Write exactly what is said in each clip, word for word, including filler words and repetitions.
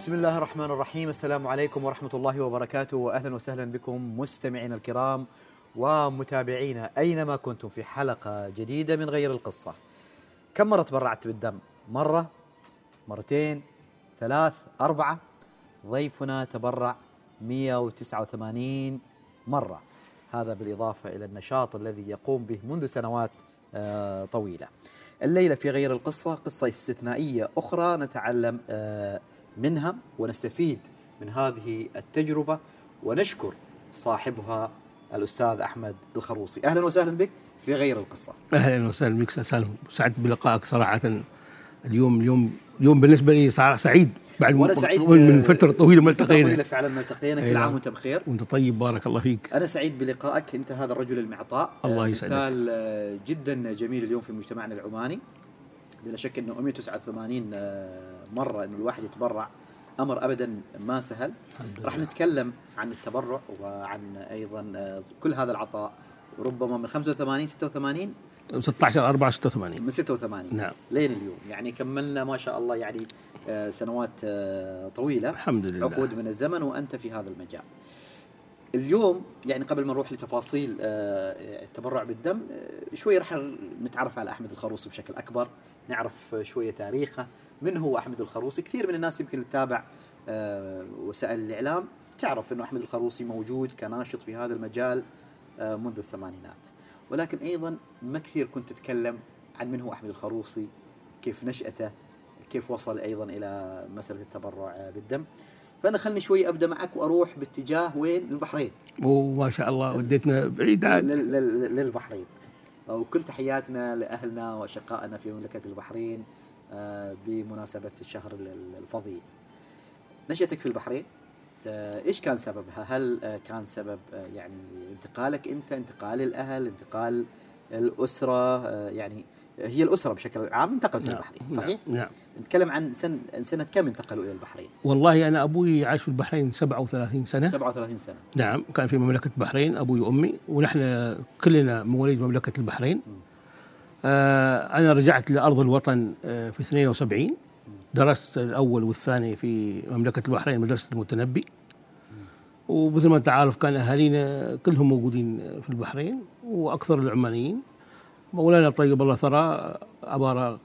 بسم الله الرحمن الرحيم. السلام عليكم ورحمة الله وبركاته، وأهلا وسهلا بكم مستمعينا الكرام ومتابعينا أينما كنتم في حلقة جديدة من غير القصة. كم مرة تبرعت بالدم؟ مرة، مرتين، ثلاث، أربعة. ضيفنا تبرع مئة وتسعة وثمانين مرة، هذا بالإضافة إلى النشاط الذي يقوم به منذ سنوات طويلة. الليلة في غير القصة قصة استثنائية أخرى نتعلم منها ونستفيد من هذه التجربة، ونشكر صاحبها الأستاذ أحمد الخروصي. أهلا وسهلا بك في غير القصة. أهلا وسهلا بك سالم، سعدت بلقائك صراحة اليوم. اليوم اليوم بالنسبة لي صراحة سعيد بعد من فترة طويلة ما التقينا. طويلة فعلا ما التقينا. كل عام وأنت بخير. وأنت طيب، بارك الله فيك. أنا سعيد بلقائك، أنت هذا الرجل المعطاء. الله يسعدك. مثال جدا جميل اليوم في مجتمعنا العماني. بلا شك أنه مئة وتسعة وثمانين مرة أنه الواحد يتبرع أمر أبدا ما سهل. راح نتكلم عن التبرع وعن أيضا كل هذا العطاء، ربما من خمسة وثمانين ستة وثمانين ستة عشر أربعة ستة وثمانين من ستة وثمانين نعم لين اليوم، يعني كملنا ما شاء الله يعني سنوات طويلة الحمد لله، عقود من الزمن وأنت في هذا المجال. اليوم يعني قبل ما نروح لتفاصيل التبرع بالدم شوي، راح نتعرف على أحمد الخروصي بشكل أكبر، نعرف شوية تاريخه. من هو أحمد الخروصي؟ كثير من الناس يمكن تتابع وسائل الإعلام تعرف أنه أحمد الخروصي موجود كناشط في هذا المجال منذ الثمانينات، ولكن أيضا ما كثير كنت تتكلم عن من هو أحمد الخروصي، كيف نشأته، كيف وصل أيضا إلى مسألة التبرع بالدم. فأنا خلني شوي أبدأ معك وأروح باتجاه وين؟ البحرين. وما شاء الله وديتنا بعيد عن للبحرين، وكل تحياتنا لأهلنا وأشقائنا في مملكة البحرين بمناسبة الشهر الفضيل. نشأتك في البحرين إيش كان سببها؟ هل كان سبب يعني انتقالك أنت، انتقال الأهل، انتقال الأسرة؟ يعني هي الأسرة بشكل عام انتقلت نعم. البحرين صحيح؟ نعم. نتكلم عن سن سنة كم انتقلوا إلى البحرين؟ والله أنا أبوي عاش في البحرين سبعة وثلاثين سنة. سبعة وثلاثين سنة نعم، كان في مملكة البحرين أبوي وأمي، ونحن كلنا مواليد مملكة البحرين. آه أنا رجعت لأرض الوطن آه في اثنين وسبعين. مم. درست الأول والثاني في مملكة البحرين مدرسة المتنبي. ومثل ما أنت عارف كان أهالينا كلهم موجودين في البحرين وأكثر العمانيين. مولانا طيب الله ثرى عبارة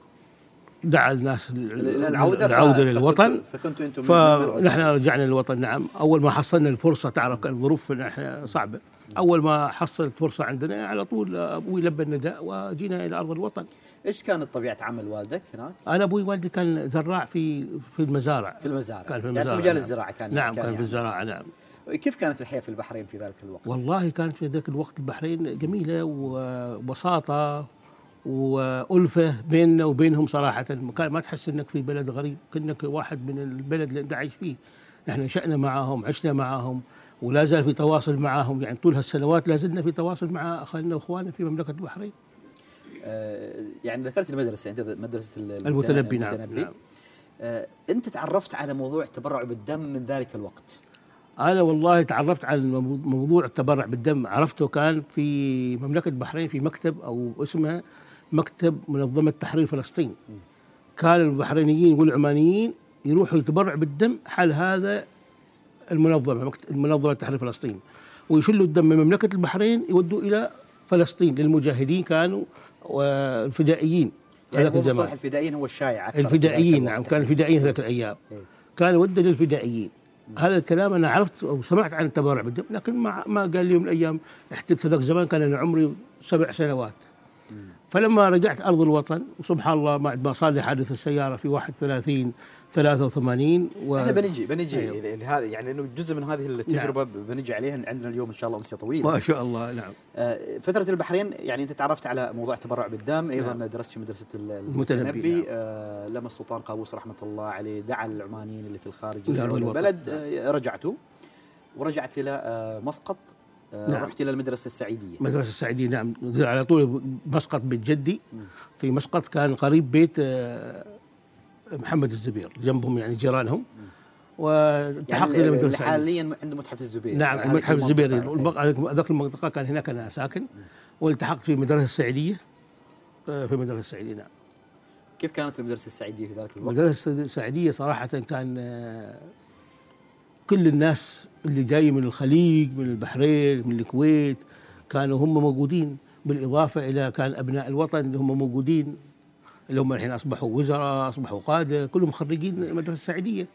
دعا الناس العودة, العودة للوطن، فكنت فنحن رجعنا للوطن. نعم أول ما حصلنا الفرصة، تعرف كان الظروف نحن صعبة، أول ما حصلت فرصة عندنا على طول أبوي لبى النداء وجينا إلى أرض الوطن. إيش كانت طبيعة عمل والدك هناك؟ أنا أبوي والدي كان زراع في في المزارع. في المزارع كان في المزارع يعني مجال الزراعة كان. نعم كان, كان يعني. في الزراعة نعم. كيف كانت الحياة في البحرين في ذلك الوقت؟ والله كانت في ذلك الوقت البحرين جميلة وبساطة وألفة بيننا وبينهم صراحة. ما تحس أنك في بلد غريب، كأنك واحد من البلد اللي أنت عايش فيه. نحن نشأنا معهم، عشنا معهم، ولا زال في تواصل معهم، يعني طول هالسنوات لازلنا في تواصل مع أخواننا وأخواننا في مملكة البحرين. أه يعني ذكرت المدرسة، أنت مدرسة المتنبي. نعم, نعم. أه أنت تعرفت على موضوع التبرع بالدم من ذلك الوقت؟ أنا والله تعرفت على موضوع التبرع بالدم، عرفته كان في مملكة البحرين في مكتب أو اسمها مكتب منظمة تحرير فلسطين. كان البحرينيين والعمانيين يروحوا يتبرعوا بالدم حال هذا المنظمة، المنظمة تحرير فلسطين، ويشلوا الدم من مملكة البحرين يودوا إلى فلسطين للمجاهدين كانوا والفدائيين. يعني هذاك الزمان الفدائيين هو الشائع أكثر. الفدائيين نعم، كان الفدائيين هذاك الأيام كان يودوا للفدائيين. هذا الكلام أنا عرفت وسمعت عن التبرع بالدم، لكن ما ما قال لي يوم من الأيام. احتجت ذاك زمان كان أنا عمري سبع سنوات. فلما رجعت أرض الوطن وسبحان الله بعد ما صار لي حادث السيارة في واحد وثلاثين ثلاثة وثمانين و... احنا بنجي بنجي لهذا أيوه. يعني إنه جزء من هذه التجربة نعم. بنجي عليها عندنا اليوم إن شاء الله، أمسية طويلة ما شاء الله. نعم آه فترة البحرين يعني أنت تعرفت على موضوع التبرع بالدم أيضا نعم. درست في مدرسة المتنبي نعم. آه لما السلطان قابوس رحمة الله عليه دعا العمانيين اللي في الخارج البلد نعم. رجعتوا ورجعت إلى آه مسقط. نعم. رحت إلى المدرسة السعيدية. المدرسة السعيدية نعم، على طول مسقط بيت جدي. في مسقط كان قريب بيت محمد الزبير، جنبهم يعني جيرانهم. والتحقت يعني إلى المدرسة السعيدية حاليا عند متحف الزبير. نعم يعني متحف الزبير ذاك المنطقة كان هناك أنا ساكن. والتحقت في المدرسة السعيدية، في المدرسة السعيدية نعم. كيف كانت المدرسة السعيدية في ذلك الوقت؟ المدرسة السعيدية صراحة كان كل الناس اللي جاي من الخليج، من البحرين، من الكويت، كانوا هم موجودين، بالإضافة إلى كان أبناء الوطن اللي هم موجودين، اللي هم الحين أصبحوا وزراء، أصبحوا قادة، كلهم خريجين المدرسة السعيدية.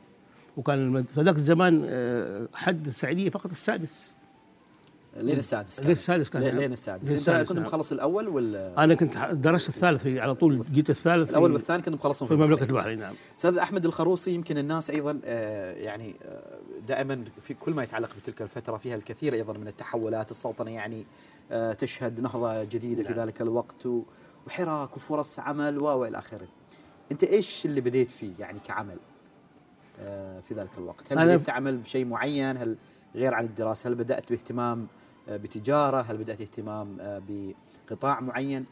وكان فذاك الزمان حد السعيدية فقط السادس. لين السادس كان. لين السادس كان. لين السادس. أنت كنت مخلص الأول ولا؟ أنا كنت درست الثالث على طول، جيت الثالث. الأول والثاني كنت مخلصهم في مملكة البحرين. نعم. أستاذ أحمد الخروصي، يمكن الناس أيضا يعني دائما في كل ما يتعلق بتلك الفترة فيها الكثير أيضا من التحولات، السلطنة يعني تشهد نهضة جديدة في ذلك الوقت، وحراك وفرص عمل وإلى آخره. أنت إيش اللي بديت فيه يعني كعمل في ذلك الوقت؟ هل بديت تعمل بشيء معين؟ هل غير عن الدراسة، هل بدأت باهتمام بتجارة؟ هل بدأت اهتمام بقطاع معين؟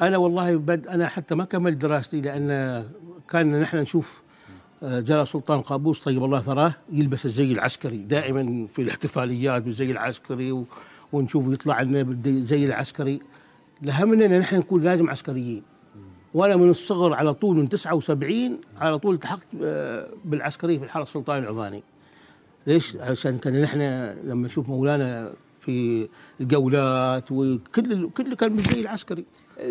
أنا والله بد أنا حتى ما كملت دراستي، لأن كان نحن نشوف جلال سلطان قابوس طيب الله ثراه يلبس الزي العسكري دائما في الاحتفاليات بالزي العسكري، ونشوفه يطلع لنا بالزي العسكري، لهمنا أن نحن نكون لازم عسكريين. وأنا من الصغر على طول من تسعة وسبعين على طول التحقت بالعسكري في الحرس السلطاني العماني. ليش؟ عشان كان نحن لما نشوف مولانا في الجولات وكل كل كان بالزي العسكري.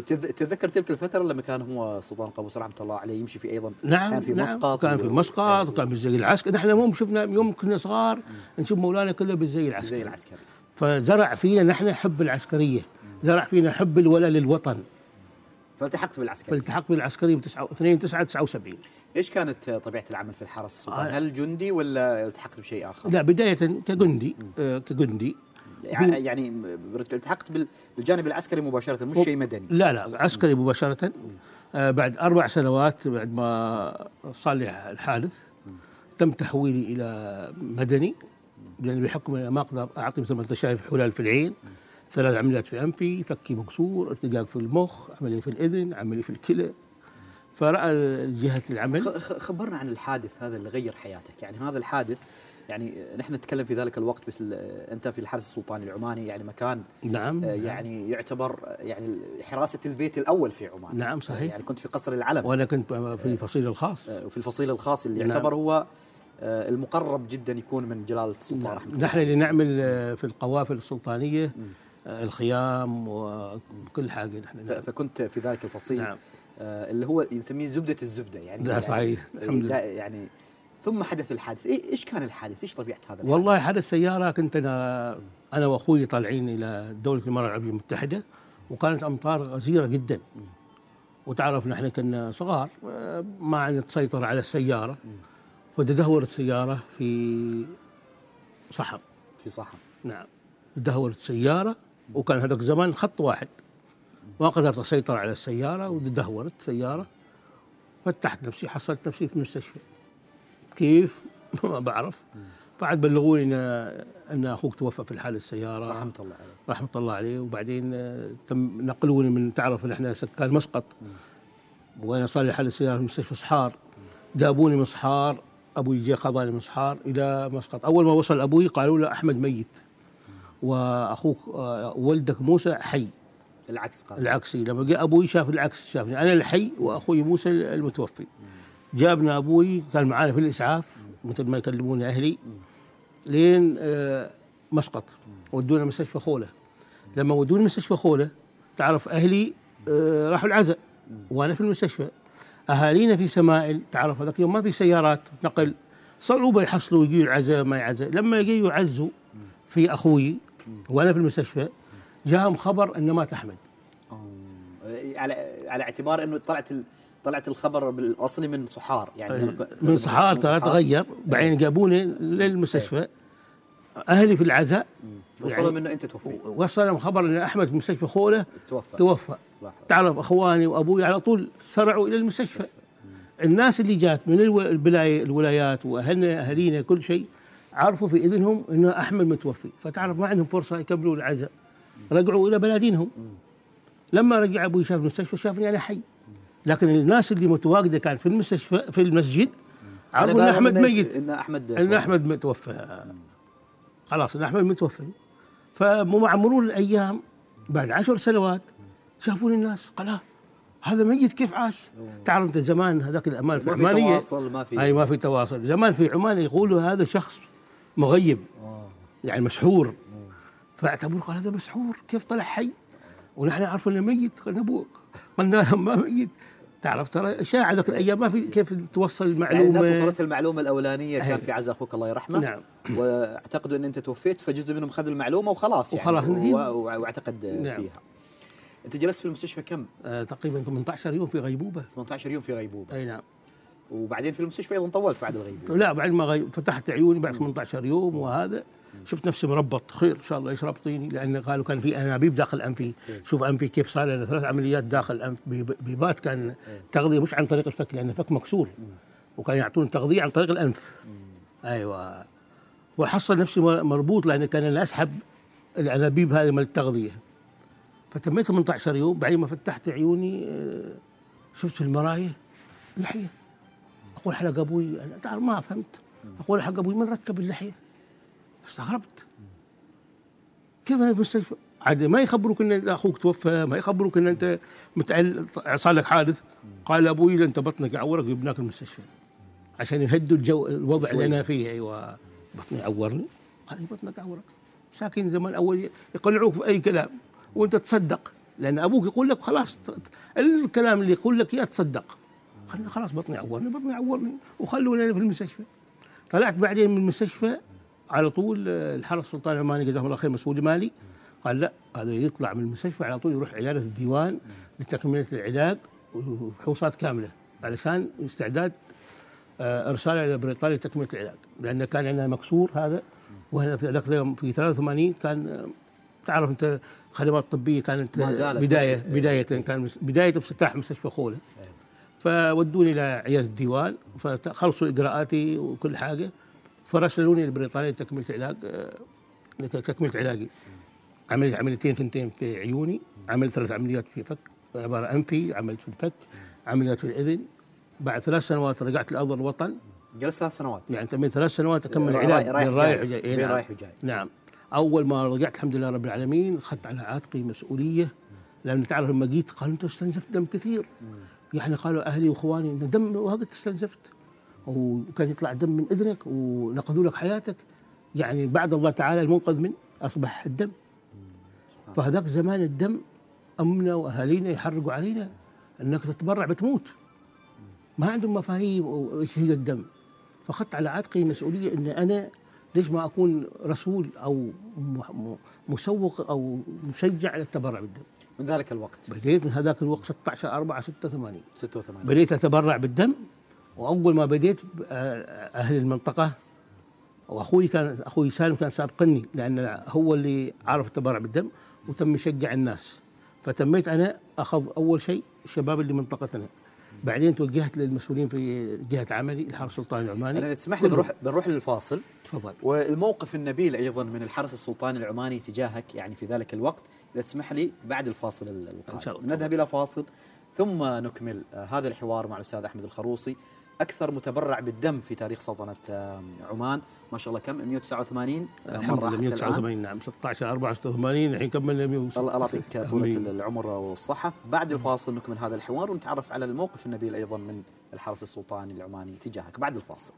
تتذكر تلك الفتره لما كان هو سلطان قابوس رحمه الله عليه يمشي في ايضا نعم كان في نعم مسقط، كان في مسقط وكان بالزي العسكري. نحن يوم شفنا يوم كنا صغار نشوف مولانا كله بالزي العسكري، بالزي العسكري فزرع فينا نحن حب العسكريه، زرع فينا حب الولاء للوطن، فالتحقت بالعسكري. فالتحقت بالعسكري ب اثنين تسعة تسعة وسبعين. ايش كانت طبيعه العمل في الحرس السلطاني؟ هل جندي ولا التحقت بشيء اخر؟ لا، بدايه كجندي. آه كجندي يعني التحقت بالجانب العسكري مباشره، مش شيء مدني؟ لا لا، عسكري مباشره. آه بعد اربع سنوات بعد ما صار لي الحادث تم تحويلي الى مدني، لان بحكم ما اقدر اعطي مثل ما انت شايف حلال في العين، ثلاث عمليات في انفي، فكي مكسور، ارتقاق في المخ، عمليه في الاذن، عمليه في الكلى. فرأى جهة العمل. خبرنا عن الحادث هذا اللي غير حياتك، يعني هذا الحادث يعني نحن نتكلم في ذلك الوقت، بس أنت في الحرس السلطاني العماني يعني مكان نعم يعني يعتبر يعني حراسة البيت الأول في عمان. نعم صحيح. يعني كنت في قصر العلم، وأنا كنت في فصيل الخاص، وفي الفصيل الخاص اللي نعم يعتبر هو المقرب جدا يكون من جلالة السلطان رحمه الله. نحن اللي نعمل في القوافل السلطانية م. الخيام وكل حاجة نحن. فكنت في ذلك الفصيل نعم اللي هو يسميه زبدة الزبدة يعني. لا صحيح الحمد لله. يعني ثم حدث الحادث. ايش كان الحادث؟ ايش طبيعة هذا الحادث؟ والله حدث سيارة، كنت انا انا واخوي طالعين الى دولة الامارات العربية المتحدة، وكانت امطار غزيرة جدا، وتعرف نحن كنا صغار ما عندنا تسيطر على السيارة، فتدهورت السيارة في صحم. في صحم نعم، تدهورت السيارة، وكان هذاك الزمان خط واحد، ما قدرت أسيطر على السيارة ودهورت السيارة، فتحت نفسي، حصلت نفسي في المستشفى. كيف؟ ما بعرف. بعد بلغوني إن, أن أخوك توفى في الحادث السيارة رحمة الله عليه، رحمة الله عليه. وبعدين تم نقلوني من تعرف إن إحنا سكان مسقط، وأنا صار لي حادث سيارة في مستشفى صحار، جابوني من صحار، أبوي جاء خذاني من صحار إلى مسقط. أول ما وصل أبوي قالوا له أحمد ميت وأخوك ولدك موسى حي. العكس قال. العكسي لما جاء أبوي شاف العكس، شافني أنا الحي وأخوي موسى المتوفي. جابنا أبوي كان معانا في الإسعاف مثل ما يكلمون أهلي لين مسقط، ودونا مستشفى خولة. لما ودونا مستشفى خولة تعرف أهلي راحوا العزاء وأنا في المستشفى، أهالينا في سمائل تعرف هذاك اليوم ما في سيارات نقل، صعوبة يحصلوا يجيوا العزاء ما يعزاء. لما جايوا يعزوا في أخوي وأنا في المستشفى جاهم خبر أن مات أحمد، على على اعتبار أنه طلعت طلعت الخبر بالأصلي من صحار يعني من صحار ترى تغير. بعدين جابوني للمستشفى أهلي في العزاء وصلهم أنه أنت توفيت، وصلهم خبر أن أحمد في مستشفى خولة توفى. توفى تعرف أخواني وأبوي على طول سرعوا إلى المستشفى. الناس اللي جات من الولايات وأهلنا أهالينا كل شيء عرفوا في إذنهم أن أحمد متوفي، فتعرف ما عندهم فرصة يكملوا العزاء، رجعوا إلى بلادينهم. لما رجع أبوي شاف المستشفى شافني أنا حي، لكن الناس اللي متواجدة كان في المستشفى في المسجد عرفوا أن أحمد ميت، إن أحمد إن أحمد متوفى خلاص، إن أحمد متوفى. فمع مرور الأيام بعد عشر سنوات شافوني الناس قالوا هذا ميت كيف عاش؟ تعرف انت زمان هذاك الامال في عمانيه ما في تواصل، ما في اي ما في تواصل. زمان في عمان يقولوا هذا شخص مغيب أوه. يعني مسحور، فاعتبروا قال هذا مسحور كيف طلع حي ونحن نعرف انه ميت، قال ابوك قلنا لهم ما ميت. تعرف ترى اشاعه ذاك الايام ما في كيف توصل المعلومه، يعني الناس وصلت المعلومه الاولانيه كان في عزا اخوك الله يرحمه، نعم، واعتقدوا ان انت توفيت فجزء منهم خذ المعلومه وخلاص يعني وخلاص واعتقد نعم. فيها. انت جلست في المستشفى كم؟ أه تقريبا ثمانية عشر يوم في غيبوبه. ثمانية عشر يوم في غيبوبه، اي نعم. وبعدين في المستشفى ايضا طولت بعد الغيبوبه؟ لا، بعد ما غيب فتحت عيوني بعد ثمانية عشر يوم وهذا شفت نفسي مربط خير ان شاء الله ايش ربطيني، لان قالوا كان في انابيب داخل انفي. شوف انفي كيف صار لنا ثلاث عمليات داخل انف، بيبات كان تغذيه مش عن طريق الفك لان الفك مكسور، وكان يعطون تغذيه عن طريق الانف. ايوه، وحصل نفسي مربوط لان كان انا اسحب الانابيب هذه من التغذيه. فتميت ثمانية عشر يوم، بعد ما فتحت عيوني شفت في المرايه اللحيه. اقول حلق ابوي، انا تعرف ما فهمت، اقول حق ابوي من ركب اللحيه؟ استغربت كيف انا في المستشفى؟ عاد ما يخبروك ان اخوك توفى، ما يخبروك ان انت متعل صار لك حادث. قال ابوي انت بطنك يعورك ويبناك المستشفى عشان يهدوا الجو الوضع اللي انا فيه. ايوه، بطني يعورني. قال اي بطنك يعورك، ساكن زمان اول يقنعوك باي كلام وانت تصدق، لان ابوك يقول لك خلاص الكلام اللي يقول لك اياه تصدق. خلنا خلاص بطني يعورني بطني يعورني وخلوني في المستشفى. طلعت بعدين من المستشفى على طول الحرس السلطاني العماني جزاهم الله خير مسؤول مالي قال لا، هذا يطلع من المستشفى على طول يروح عياده الديوان لتكمله العلاج وفحوصات كامله علشان استعداد ارساله الى بريطانيا لتكمله العلاج، لان كان عندنا مكسور هذا. وهذا في ذاك اليوم في ثلاثة وثمانين كان تعرف انت خدمات طبيه كانت بدايه بدايه كان بدايه افتتاح مستشفى خوله. فودوني الى عياده الديوان فخلصوا اجراءاتي وكل حاجه فرسلوني لبريطانيا لتكمله علاج تكمله علاجي. عملت عمليتين ثنتين في عيوني، عملت ثلاث عمليات في فك عباره انفي، عملت في الفك، عمليات في الاذن. بعد ثلاث سنوات رجعت لارض الوطن. جلست ثلاث سنوات؟ يعني تمام ثلاث سنوات اكمل علاج رايح وجاي. نعم. رايح وجاي. نعم. اول ما رجعت الحمد لله رب العالمين اخذت على عاتقي مسؤوليه، لان تعرف لما جيت قالوا انت استنزفت دم كثير. يعني قالوا اهلي واخواني ان دم وهذا استنزفت وكان يطلع دم من اذنك ونقذوا لك حياتك، يعني بعد الله تعالى المنقذ من اصبح الدم. فهذاك زمان الدم امنا واهالينا يحرقوا علينا انك تتبرع بتموت، ما عندهم مفاهيم وايش هي الدم. فاخذت على عاتقي مسؤوليه ان انا ليش ما اكون رسول او مسوق او مشجع للتبرع بالدم. من ذلك الوقت بديت، من هذاك الوقت ستة عشر أربعة ستة وثمانين ستة وثمانين بديت اتبرع بالدم. واول ما بديت اهل المنطقه واخوي كان اخوي سالم كان سابقني لان هو اللي عرف التبرع بالدم وتم يشجع الناس. فتميت انا اخذ اول شيء الشباب اللي منطقتنا، بعدين توجهت للمسؤولين في جهه عملي الحرس السلطاني العماني. انا تسمح لي بنروح بنروح للفاصل. تفضل. والموقف النبيل ايضا من الحرس السلطاني العماني تجاهك يعني في ذلك الوقت، اذا تسمح لي بعد الفاصل القادم نذهب الى فاصل ثم نكمل هذا الحوار مع الاستاذ احمد الخروصي، اكثر متبرع بالدم في تاريخ سلطنه عمان. ما شاء الله كم؟ مئة وتسعة وثمانين مره حتى مئة وتسعة وثمانين. نعم. ستة عشر أربعة ستة وثمانين الحين كملنا مئة وستة وثمانين. الله يعطيك طولة العمر والصحه. بعد الفاصل نكمل هذا الحوار ونتعرف على الموقف النبيل ايضا من الحرس السلطاني العماني تجاهك بعد الفاصل.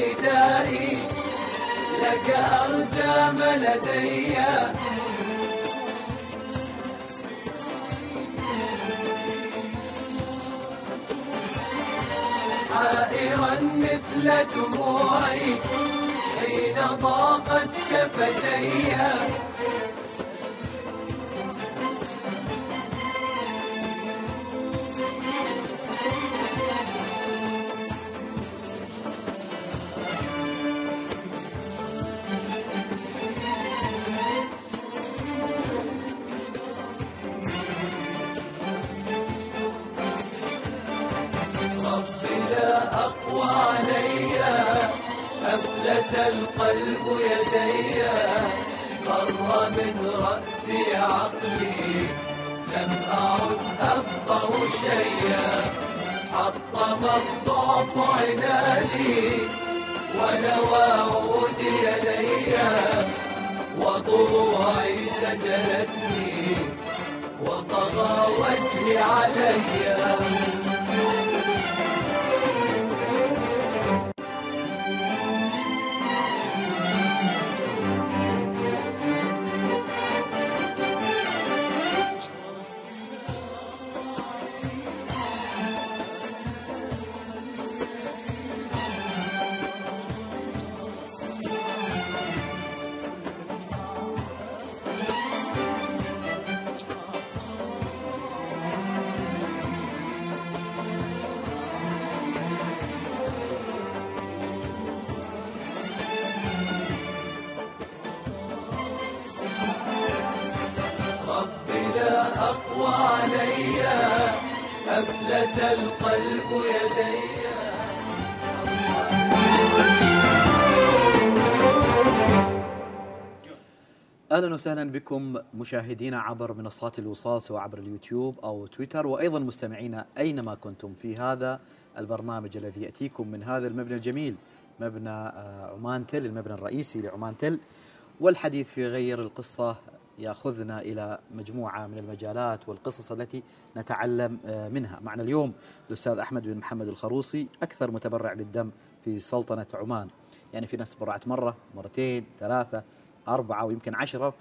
ندائي لك أرجى ما لدي حائرا مثل دموعي حين ضاقت شفتي القلب يدي فر من رأسي عقلي لم أعد أفقه شيئا حطم الضعف عناني ونوى عودي لي وضروعي سجلتني وطغى وجهي علي. أهلا وسهلا بكم مشاهدينا عبر منصات الوصال سواء عبر اليوتيوب أو تويتر، وأيضا مستمعينا أينما كنتم في هذا البرنامج الذي يأتيكم من هذا المبنى الجميل، مبنى عمانتل، المبنى الرئيسي لعمانتل. والحديث في غير القصة يأخذنا إلى مجموعة من المجالات والقصص التي نتعلم منها. معنا اليوم الأستاذ أحمد بن محمد الخروصي، أكثر متبرع بالدم في سلطنة عمان. يعني في ناس تبرعت مرة مرتين ثلاثة أربعة ويمكن عشرة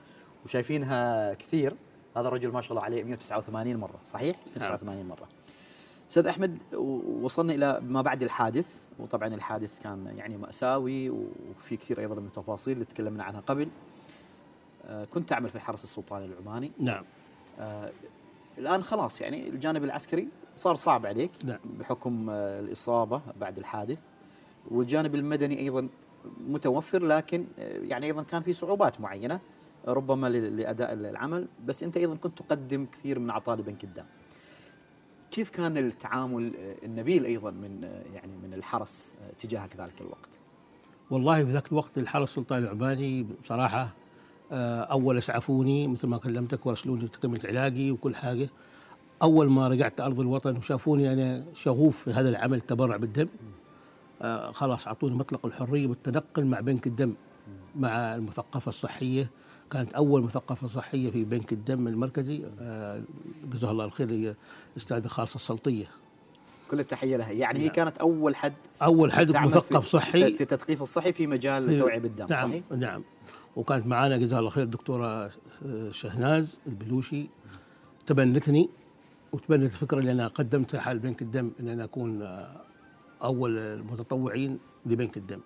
وشايفينها كثير. هذا الرجل ما شاء الله عليه مئة وتسعة وثمانين مرة، صحيح؟ مئة وتسعة وثمانين مرة. أستاذ أحمد، وصلنا إلى ما بعد الحادث، وطبعا الحادث كان يعني مأساوي وفي كثير أيضا من التفاصيل اللي تكلمنا عنها قبل. كنت تعمل في الحرس السلطاني العماني. نعم. آه، الآن خلاص يعني الجانب العسكري صار صعب عليك. نعم. بحكم آه الإصابة بعد الحادث، والجانب المدني أيضا متوفر، لكن آه يعني أيضا كان في صعوبات معينة ربما لأداء العمل، بس أنت أيضا كنت تقدم كثير من أعطال بنك الدم. كيف كان التعامل آه النبيل أيضا من آه يعني من الحرس آه تجاهك ذلك الوقت؟ والله في ذاك الوقت الحرس السلطاني العماني بصراحة أول أسعفوني مثل ما كلمتك وارسلوني تكملة علاجي وكل حاجة. أول ما رجعت أرض الوطن وشافوني أنا شغوف في هذا العمل التبرع بالدم، آه خلاص أعطوني مطلق الحرية بالتنقل مع بنك الدم مع المثقفة الصحية. كانت أول مثقفة صحية في بنك الدم المركزي، آه جزاها الله الخير، هي الأستاذة خالصة السلطية، كل التحية لها. يعني نعم. هي كانت أول حد أول حد مثقف صحي في التثقيف الصحي في مجال توعية بالدم. نعم. صحيح؟ نعم. وكانت معانا جزاها الله خير الدكتورة شهناز البلوشي، تبنتني وتبنت الفكرة اللي أنا قدمتها حال بنك الدم أن أنا أكون أول المتطوعين لبنك الدم.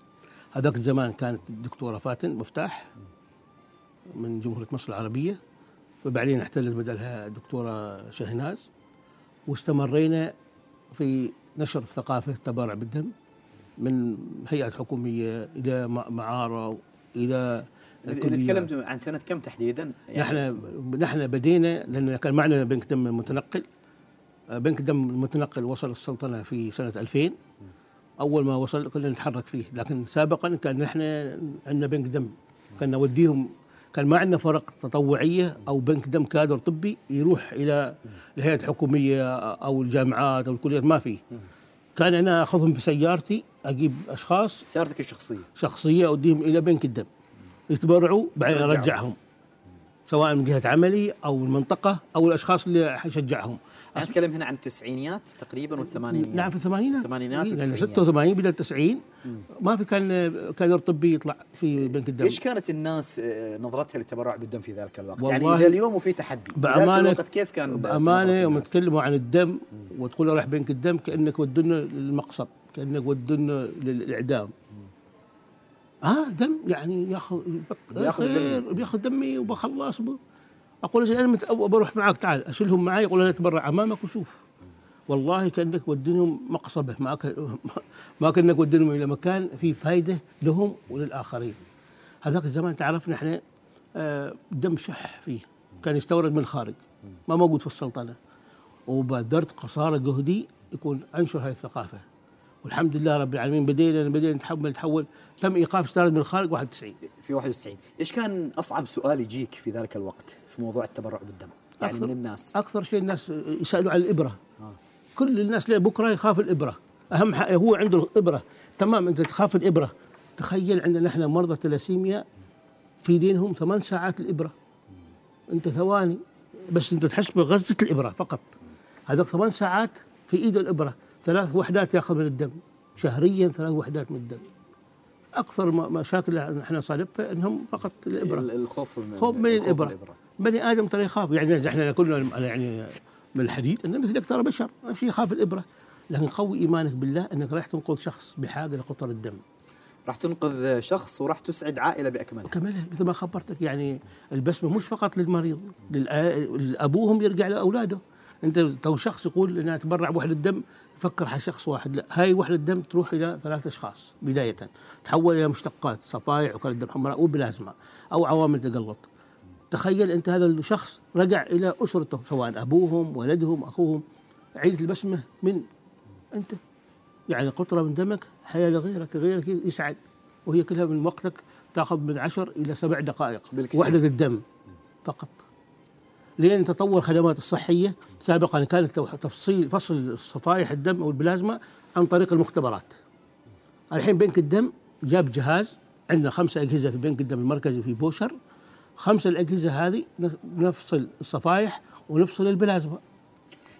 هذاك الزمان كانت الدكتورة فاتن مفتاح من جمهورية مصر العربية، فبعدين احتلت بدلها الدكتورة شهناز، واستمرينا في نشر الثقافة التبرع بالدم من هيئة حكومية إلى معارة إلى نتكلم عن سنة كم تحديدا؟ يعني نحن نحن بدينا لأن كان معنا بنك دم متنقل. بنك الدم المتنقل وصل السلطنة في سنة ألفين. أول ما وصل كنا نتحرك فيه، لكن سابقا كان نحن عندنا بنك دم كنا نوديهم، كان ما عندنا فرق تطوعية أو بنك دم كادر طبي يروح إلى الهيئة الحكومية أو الجامعات أو الكليات، ما فيه. كان أنا أخذهم بسيارتي، أجيب أشخاص سيارتك الشخصية شخصية أوديهم إلى بنك الدم يتبرعوا بعدين ارجعهم. سواء من جهه عملي او المنطقه او الاشخاص اللي حشجعهم. نتكلم هنا عن التسعينيات تقريبا والثمانينيات. نعم في الثمانينات. الثمانينات والتسعينيات. ستة وثمانين بدأ التسعين ما في كان كادر طبي يطلع في بنك الدم. ايش كانت الناس نظرتها للتبرع بالدم في ذلك الوقت؟ يعني إذا اليوم وفي تحدي. بأمانة الوقت كيف كان؟ بأمانة يوم تكلموا عن الدم وتقول رايح بنك الدم كأنك ودونا للمقصب، كأنك ودونا للإعدام. اه دم يعني ياخذ ياخذ دم بياخذ دمي وبخلص به. اقول انا مت... بروح معك تعال اشيلهم معي يقول انا اتبرع امامك وشوف والله كانك ودينهم مقصبه ما ك... ما كانك ودينهم الى مكان فيه فائده لهم وللاخرين. هذاك الزمان تعرفنا احنا دم شح فيه كان يستورد من الخارج ما موجود في السلطنه وبادرت قصارى جهدي يكون انشر هذه الثقافه والحمد لله رب العالمين بدينا بدينا نتحول نتحول تم ايقاف استيراد من الخارج واحد وتسعين في واحد وتسعين. ايش كان اصعب سؤال يجيك في ذلك الوقت في موضوع التبرع بالدم؟ يعني من الناس اكثر شيء الناس يسالوا عن الابره. آه. كل الناس ليه بكره يخاف الابره اهم حاجه هو عنده الابره. تمام انت تخاف الابره تخيل عندنا احنا مرضى التلاسيميا في دينهم ثمان ساعات الابره انت ثواني بس انت تحس بغزه الابره فقط هذاك ثمان ساعات في ايده الابره ثلاث وحدات ياخذ من الدم شهريا ثلاث وحدات من الدم. اكثر مشاكل احنا صادفتها انهم فقط الابره الخوف من, خوف من الخوف الابره. بني ادم ترى يخاف يعني احنا كلنا يعني من الحديد ان مثلك ترى بشر ما في يخاف الابره لكن قوي ايمانك بالله انك رايح تنقذ شخص بحاجه لقطر الدم. راح تنقذ شخص وراح تسعد عائله باكملها. اكملها مثل ما خبرتك يعني البسمه مش فقط للمريض لابوهم يرجع لاولاده. انت تو شخص يقول انا اتبرع بوحده دم فكر على شخص واحد لا هاي وحده دم تروح الى ثلاث اشخاص بدايه تحول الى مشتقات صفائع وكرة دم حمراء وبلازما او عوامل تقلط. تخيل انت هذا الشخص رجع الى اسرته سواء ابوهم ولدهم اخوهم عيله البسمه من انت يعني قطره من دمك حياه لغيرك غيرك يسعد وهي كلها من وقتك تاخذ من عشر الى سبع دقائق بالكثير. وحده الدم فقط. لين تطور الخدمات الصحيه سابقا كانت تفصيل فصل صفائح الدم او البلازما عن طريق المختبرات. الحين بنك الدم جاب جهاز عندنا خمسه اجهزه في بنك الدم المركزي في بوشر خمسه الاجهزه هذه نفصل الصفائح ونفصل البلازما.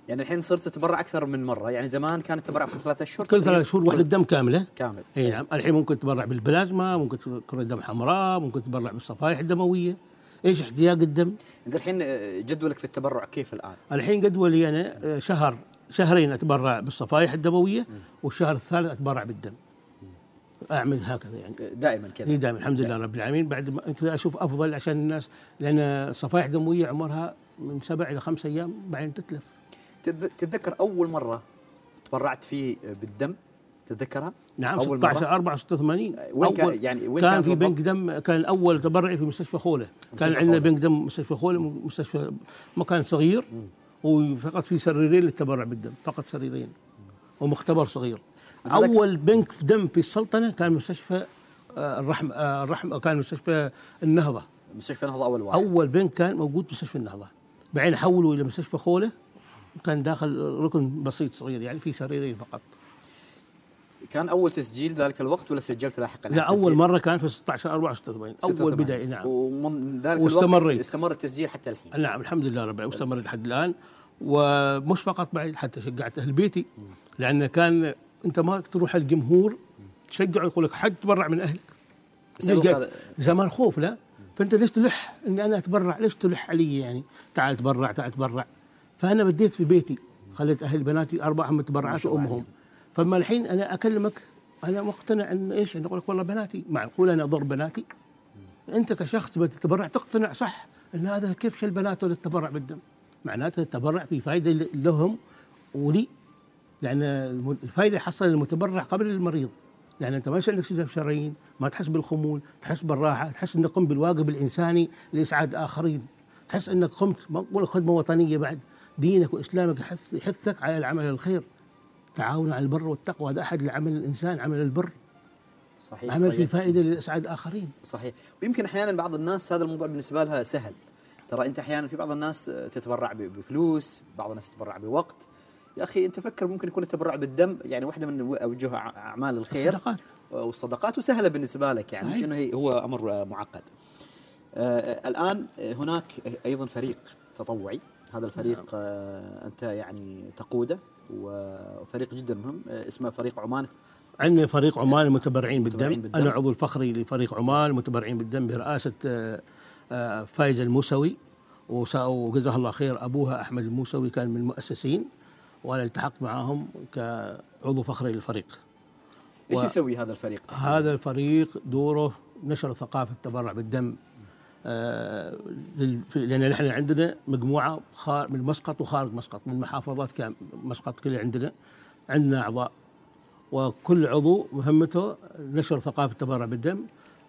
يعني الحين صرت تتبرع اكثر من مره يعني زمان كانت تتبرع كل ثلاثة اشهر كل ثلاثة اشهر وحده دم كامله كامل. اي نعم الحين ممكن تتبرع بالبلازما ممكن كرة دم حمراء ممكن تتبرع بالصفائح الدمويه. ايش احتياج الدم؟ انت الحين جدولك في التبرع كيف الان؟ الحين جدولي انا شهر شهرين اتبرع بالصفائح الدمويه والشهر الثالث اتبرع بالدم. اعمل هكذا يعني دائما كذا. دائما الحمد لله رب العالمين بعد ما كذا اشوف افضل عشان الناس لان الصفائح الدمويه عمرها من سبع الى خمس ايام بعدين تتلف. تتذكر اول مره تبرعت فيه بالدم؟ تتذكرها؟ نعم ستة عشر أربعة ستة وثمانين وين كان يعني وين كان في بنك دم كان اول تبرعي في مستشفى خوله كان عندنا بنك دم مستشفى خوله مستشفى مكان صغير وفقط في سريرين للتبرع بالدم فقط سريرين ومختبر صغير. اول بنك في دم في السلطنه كان مستشفى الرحمه الرحمه كان مستشفى النهضه مستشفى النهضه اول واحد اول بنك كان موجود مستشفى النهضه بعدين حولوا الى مستشفى خوله كان داخل ركن بسيط صغير يعني في سريرين فقط. كان اول تسجيل ذلك الوقت ولا سجلت لاحقا؟ لا اول مره كان في ستة عشر أربعة ستة وثمانين اول بدايه. نعم ومن ذلك الوقت استمر التسجيل حتى الحين. نعم الحمد لله رب العالمين واستمر لحد الان ومش فقط بعد حتى شجعت اهل بيتي لان كان انت ما تروح الجمهور تشجعه يقول لك حد تبرع من اهلك زمان خوف لا فانت ليش تلح اني انا اتبرع ليش تلح علي يعني تعال تبرع تعال تبرع فانا بديت في بيتي خليت اهل بناتي اربعهم متبرعات وامهم فما الحين انا اكلمك انا مقتنع ان ايش انا اقول لك والله بناتي معقول انا اضر بناتي؟ انت كشخص بتتبرع تقتنع صح ان هذا كيف شل بناته للتبرع بالدم معناته التبرع في فائده لهم ولي لان الفائده حصل المتبرع قبل المريض لان انت ما يصير عندك سياسه شرعيين ما تحس بالخمول تحس بالراحه تحس انك قمت بالواجب الانساني لاسعاد اخرين تحس انك قمت ولا خدمه وطنيه بعد دينك واسلامك يحث يحثك على العمل الخير تعاون على البر والتقوى هذا أحد العمل الإنسان عمل البر صحيح عمل في فائدة لإسعاد آخرين صحيح. ويمكن أحيانا بعض الناس هذا الموضوع بالنسبة لها سهل ترى أنت أحيانا في بعض الناس تتبرع بفلوس بعض الناس تتبرع بوقت يا أخي أنت فكر ممكن يكون التبرع بالدم يعني واحدة من أوجه أعمال الخير والصدقات والصدقات وسهلة بالنسبة لك يعني مش أنه هو أمر معقد. الآن هناك أيضا فريق تطوعي، هذا الفريق أنت يعني تقوده، وفريق جدا مهم اسمه فريق عمان. عندنا فريق عمان متبرعين بالدم. بالدم أنا عضو الفخري لفريق عمان متبرعين بالدم برئاسة فايز الموسوي، وجزاه الله خير أبوها أحمد الموسوي كان من المؤسسين، وأنا التحقت معهم كعضو فخري للفريق. إيش يسوي هذا الفريق؟ هذا الفريق دوره نشر ثقافة التبرع بالدم، آه لأن نحن عندنا مجموعة من مسقط وخارج مسقط، من محافظات كام مسقط كلها عندنا عندنا أعضاء، وكل عضو مهمته نشر ثقافة التبرع بالدم،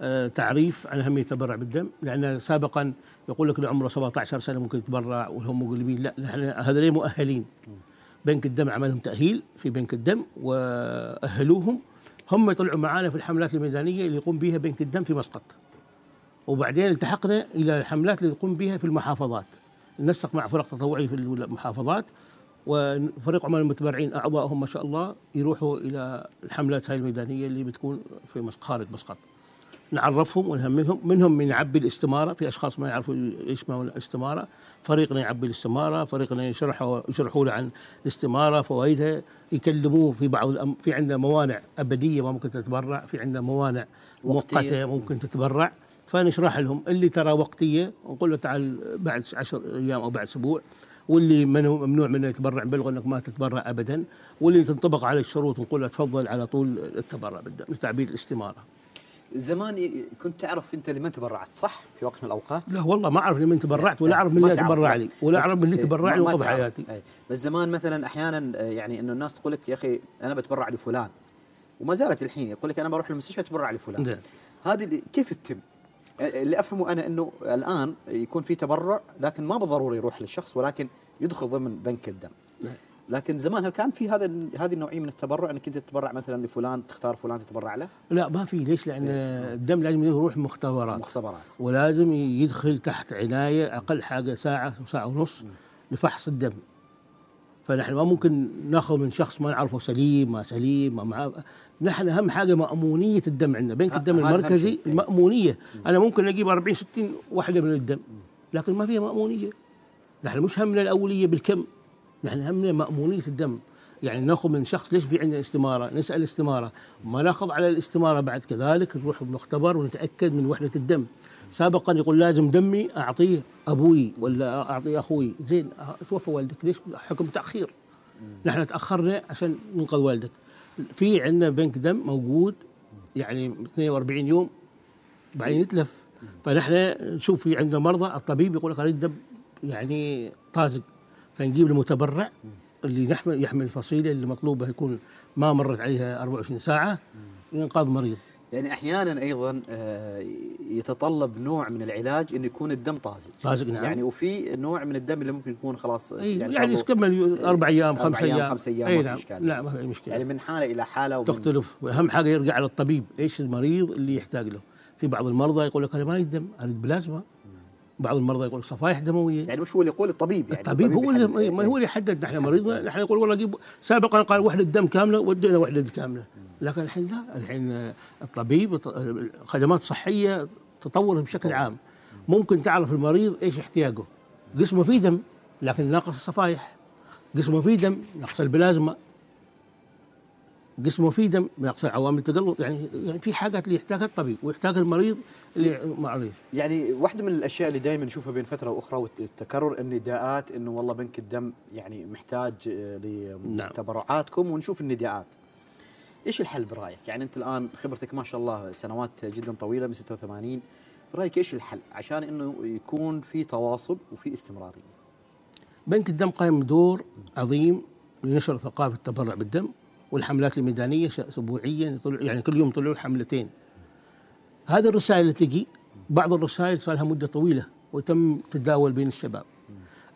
آه تعريف عن أهمية التبرع بالدم، لأن سابقا يقول لك اللي عمره سبعة عشر سنة ممكن يتبرع والهيموغلوبين، لا نحن هذول مؤهلين، بنك الدم عملهم تأهيل في بنك الدم وأهلوهم، هم طلعوا معانا في الحملات الميدانية اللي يقوم بها بنك الدم في مسقط، وبعدين التحقنا إلى الحملات اللي يقوم بها في المحافظات، ننسق مع فرق تطوعي في المحافظات، وفريق عمان المتبرعين أعضائهم ما شاء الله يروحوا إلى الحملات هاي الميدانية اللي بتكون في خارج مسقط، نعرفهم ونهمهم، منهم من يعبي الاستمارة، في أشخاص ما يعرفوا إيش ما الاستمارة، فريقنا يعبي الاستمارة، فريقنا يشرحوا يشرحوا له عن الاستمارة فوائدها، يكلموه في بعض الأم... في عندنا موانع أبدية ما ممكن تتبرع، في عندنا موانع مؤقتة ممكن تتبرع، فنشرح لهم اللي ترى وقتية نقول له تعال بعد عشر أيام أو بعد أسبوع، واللي ممنوع منه يتبرع نبلغه أنك ما تتبرع أبدا، واللي تنطبق عليه الشروط نقول له تفضل على طول التبرع بالدم لتعبيد الاستمارة. زمان كنت تعرف انت لمن تبرعت صح في وقت من الاوقات؟ لا والله ما اعرف لمن تبرعت، ولا اعرف من اللي تبرع لي، ولا اعرف من اللي تبرع لي وقت حياتي. أي. بس زمان مثلا احيانا يعني انه الناس تقول لك يا اخي انا بتبرع لفلان، وما زالت الحين يقول لك انا بروح للمستشفى اتبرع لفلان، هذه كيف تتم؟ اللي افهمه انا انه الان يكون في تبرع لكن ما بالضروري يروح للشخص، ولكن يدخل ضمن بنك الدم. لكن زمان هل كان في هذا هذه النوعيه من التبرع انك انت تتبرع مثلا لفلان، تختار فلان تتبرع له؟ لا ما في، ليش؟ لان الدم لازم يروح مختبرات مختبرات ولازم يدخل تحت عنايه اقل حاجه ساعه وساعه ونص لفحص الدم، فنحن ما ممكن ناخذ من شخص ما نعرفه سليم ما سليم ما معاه. نحن اهم حاجه مامونيه الدم عندنا، بنك الدم المركزي المامونيه، انا ممكن اجيب أربعين ستين وحده من الدم لكن ما فيها مامونيه، نحن مش همنا الاوليه بالكم، نحن همنا مأمونية الدم، يعني ناخذ من شخص ليش في عندنا استمارة، نسأل الاستمارة، ما ناخذ على الاستمارة بعد كذلك نروح بنختبر ونتأكد من وحدة الدم. سابقا يقول لازم دمي أعطيه أبوي ولا أعطيه أخوي، زين توفى والدك ليش حكم تأخير؟ نحن تأخرنا عشان ننقذ والدك. في عندنا بنك دم موجود يعني اثنين وأربعين يوم بعدين يتلف، فنحن نشوف في عندنا مرضى الطبيب يقول لك هذا الدم يعني طازج، فنجيب المتبرع اللي نحمل يحمل الفصيله اللي مطلوبه يكون ما مرت عليها أربعة وعشرين ساعه لإنقاذ مريض. يعني احيانا ايضا يتطلب نوع من العلاج انه يكون الدم طازج. طازج نعم. يعني وفي نوع من الدم اللي ممكن يكون خلاص يعني يعني يكمل اربع ايام خمس ايام خمس ايام ما في مشكله. لا ما في مشكله. يعني من حاله الى حاله تختلف، واهم حاجه يرجع على الطبيب ايش المريض اللي يحتاج له. في بعض المرضى يقول لك انا ما الدم اريد بلازما، بعض المرضى يقول صفائح دمويه، يعني مش هو اللي يقول الطبيب، يعني الطبيب, الطبيب هو اللي ما هو اللي يحدد. نحن مريضنا نحن نقول والله جيب، سابقا قال وحده دم كامله ودينا وحده كامله، لكن الحين لا، الحين الطبيب خدمات صحيه تطور بشكل عام، ممكن تعرف المريض ايش احتياجه، جسمه فيه دم لكن ناقص الصفائح، جسمه فيه دم ناقص البلازما، جسمه فيه دم ناقص عوامل التجلط، يعني يعني في حاجات اللي يحتاجها الطبيب ويحتاجها المريض اللي معرض. يعني واحده من الاشياء اللي دائما نشوفها بين فتره واخرى والتكرر النداءات انه والله بنك الدم يعني محتاج لتبرعاتكم، ونشوف النداءات. ايش الحل برايك؟ يعني انت الان خبرتك ما شاء الله سنوات جدا طويله من ستة وثمانين، برايك ايش الحل عشان انه يكون في تواصل وفي استمراريه؟ بنك الدم قايم بدور عظيم لنشر ثقافه التبرع بالدم، والحملات الميدانيه اسبوعيا يعني كل يوم يطلعوا حملتين. هذه الرسائل اللي تجي، بعض الرسائل صار لها مده طويله وتم تتداول بين الشباب.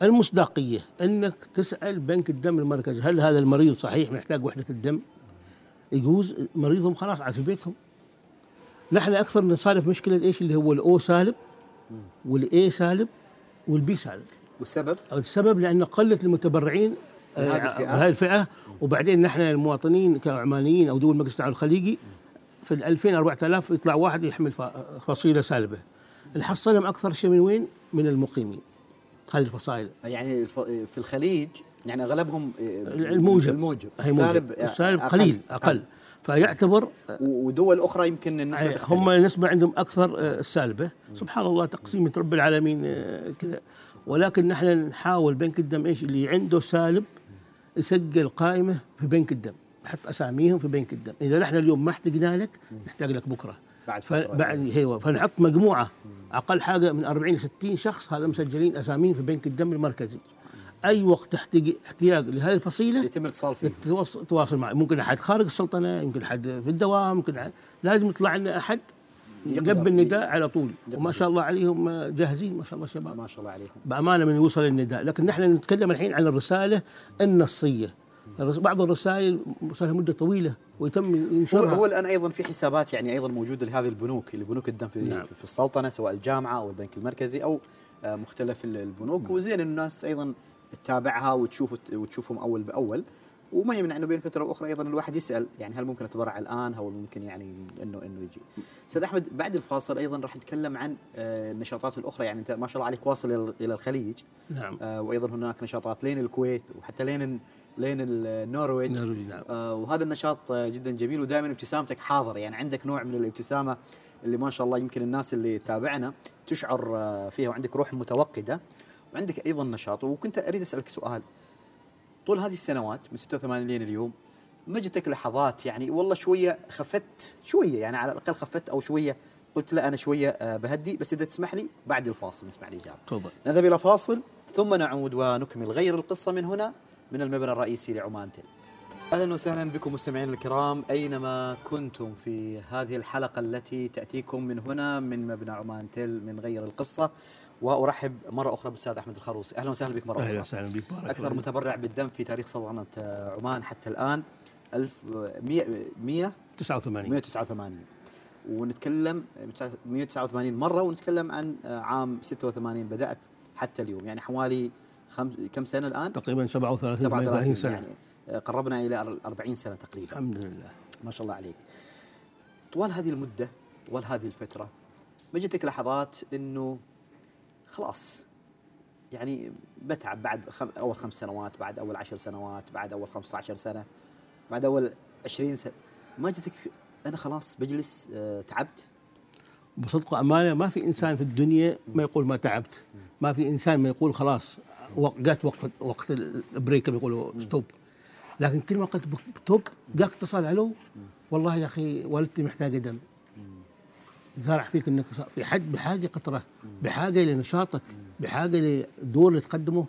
المصداقيه انك تسال بنك الدم المركزي هل هذا المريض صحيح محتاج وحده الدم؟ يجوز مريضهم خلاص على في بيتهم. نحن اكثر نصادف مشكله ايش اللي هو الاو سالب والاي سالب والبي سالب. والسبب؟ السبب لان قله المتبرعين هذه الفئه، وبعدين نحن المواطنين كعمانيين او دول مجلس التعاون الخليجي في ال ألفين أربعة آلاف يطلع واحد يحمل فصيله سالبه، اللي حصلهم اكثر شيء من وين؟ من المقيمين. هذه الفصائل يعني في الخليج يعني اغلبهم الموجب الموجب السالب السالب قليل اقل, أقل. فيعتبر ودول اخرى يمكن النسبه تختلف. هم النسبه عندهم اكثر السالبه، سبحان الله تقسيمه رب العالمين كذا. ولكن نحن نحاول بنك الدم ايش اللي عنده سالب يسجل قائمه في بنك الدم، نحط اساميهم في بنك الدم. اذا نحن اليوم ما احتجنا لك نحتاج لك بكره بعد فتره بعد هيوه، فنحط مجموعه اقل حاجه من أربعين ل ستين شخص هذا مسجلين اساميهم في بنك الدم المركزي. اي وقت تحتاج احتياج لهذه الفصيله يتم الاتصال فيه، تواصل معي. ممكن احد خارج السلطنه، يمكن احد في الدوام، ممكن أحد. لازم يطلع لنا احد يلبي النداء على طول. وما شاء الله عليهم جاهزين، ما شاء الله شباب، ما شاء الله عليهم بامانه من يوصل النداء. لكن نحن نتكلم الحين عن الرساله النصيه. بعض الرسائل صار لها مده طويله ويتم ينشرها. هو الان ايضا في حسابات يعني ايضا موجوده لهذه البنوك، البنوك الدم في, نعم. في السلطنه، سواء الجامعه او البنك المركزي او مختلف البنوك. نعم. وزين الناس ايضا تتابعها وتشوف وتشوفهم اول باول، وما يمنع انه بين فتره واخرى ايضا الواحد يسال يعني هل ممكن اتبرع الان او ممكن يعني انه انه يجي. استاذ احمد بعد الفاصل ايضا راح نتكلم عن النشاطات الاخرى، يعني انت ما شاء الله عليك واصل الى الخليج. نعم. وايضا هناك نشاطات لين الكويت وحتى لين لين النرويج. نعم. وهذا النشاط جدا جميل، ودائما ابتسامتك حاضر، يعني عندك نوع من الابتسامه اللي ما شاء الله يمكن الناس اللي تابعنا تشعر فيها، وعندك روح متوقده وعندك ايضا نشاط. وكنت اريد اسالك سؤال، طول هذه السنوات من ستة وثمانين لين اليوم ما جتك لحظات يعني والله شويه خفت شويه، يعني على الاقل خفت او شويه قلت لا انا شويه بهدي؟ بس اذا تسمح لي بعد الفاصل نسمع الاجابه. تفضل. نذهب الى فاصل ثم نعود ونكمل غير القصه من هنا من المبنى الرئيسي لعمانتل. اهلا وسهلا بكم مستمعينا الكرام اينما كنتم في هذه الحلقه التي تاتيكم من هنا من مبنى عمانتل من غير القصه. وارحب مره اخرى بالاستاذ احمد الخروصي، اهلا وسهلا بك مره اخرى. اهلا وسهلا بك. اكثر متبرع بالدم في تاريخ سلطنه عمان حتى الان ألف ومئة وتسعة وثمانين ونتكلم مئة وتسعة وثمانين مره، ونتكلم عن عام ستة وثمانين بدات حتى اليوم، يعني حوالي خمس كم سنه الان؟ تقريبا سبعة وثلاثين سنه، يعني قربنا الى أربعين سنه تقريبا. الحمد لله ما شاء الله عليك. طوال هذه المده طوال هذه الفتره ما جتك لحظات انه خلاص يعني بتعب بعد خم... أول خمس سنوات، بعد أول عشر سنوات، بعد أول خمسة عشر سنة، بعد أول عشرين سنة، ما جتك أنا خلاص بجلس آه تعبت؟ بصدق أمانة ما في إنسان في الدنيا ما يقول ما تعبت، ما في إنسان ما يقول خلاص جات وقت وقت البريك بيقولوا ستوب. لكن كل ما قلت ستوب جاك اتصال، علو والله يا أخي والدتي محتاجة دم، زارح فيك انك في حد بحاجه قطره، بحاجه لنشاطك، بحاجه للدور اللي تقدمه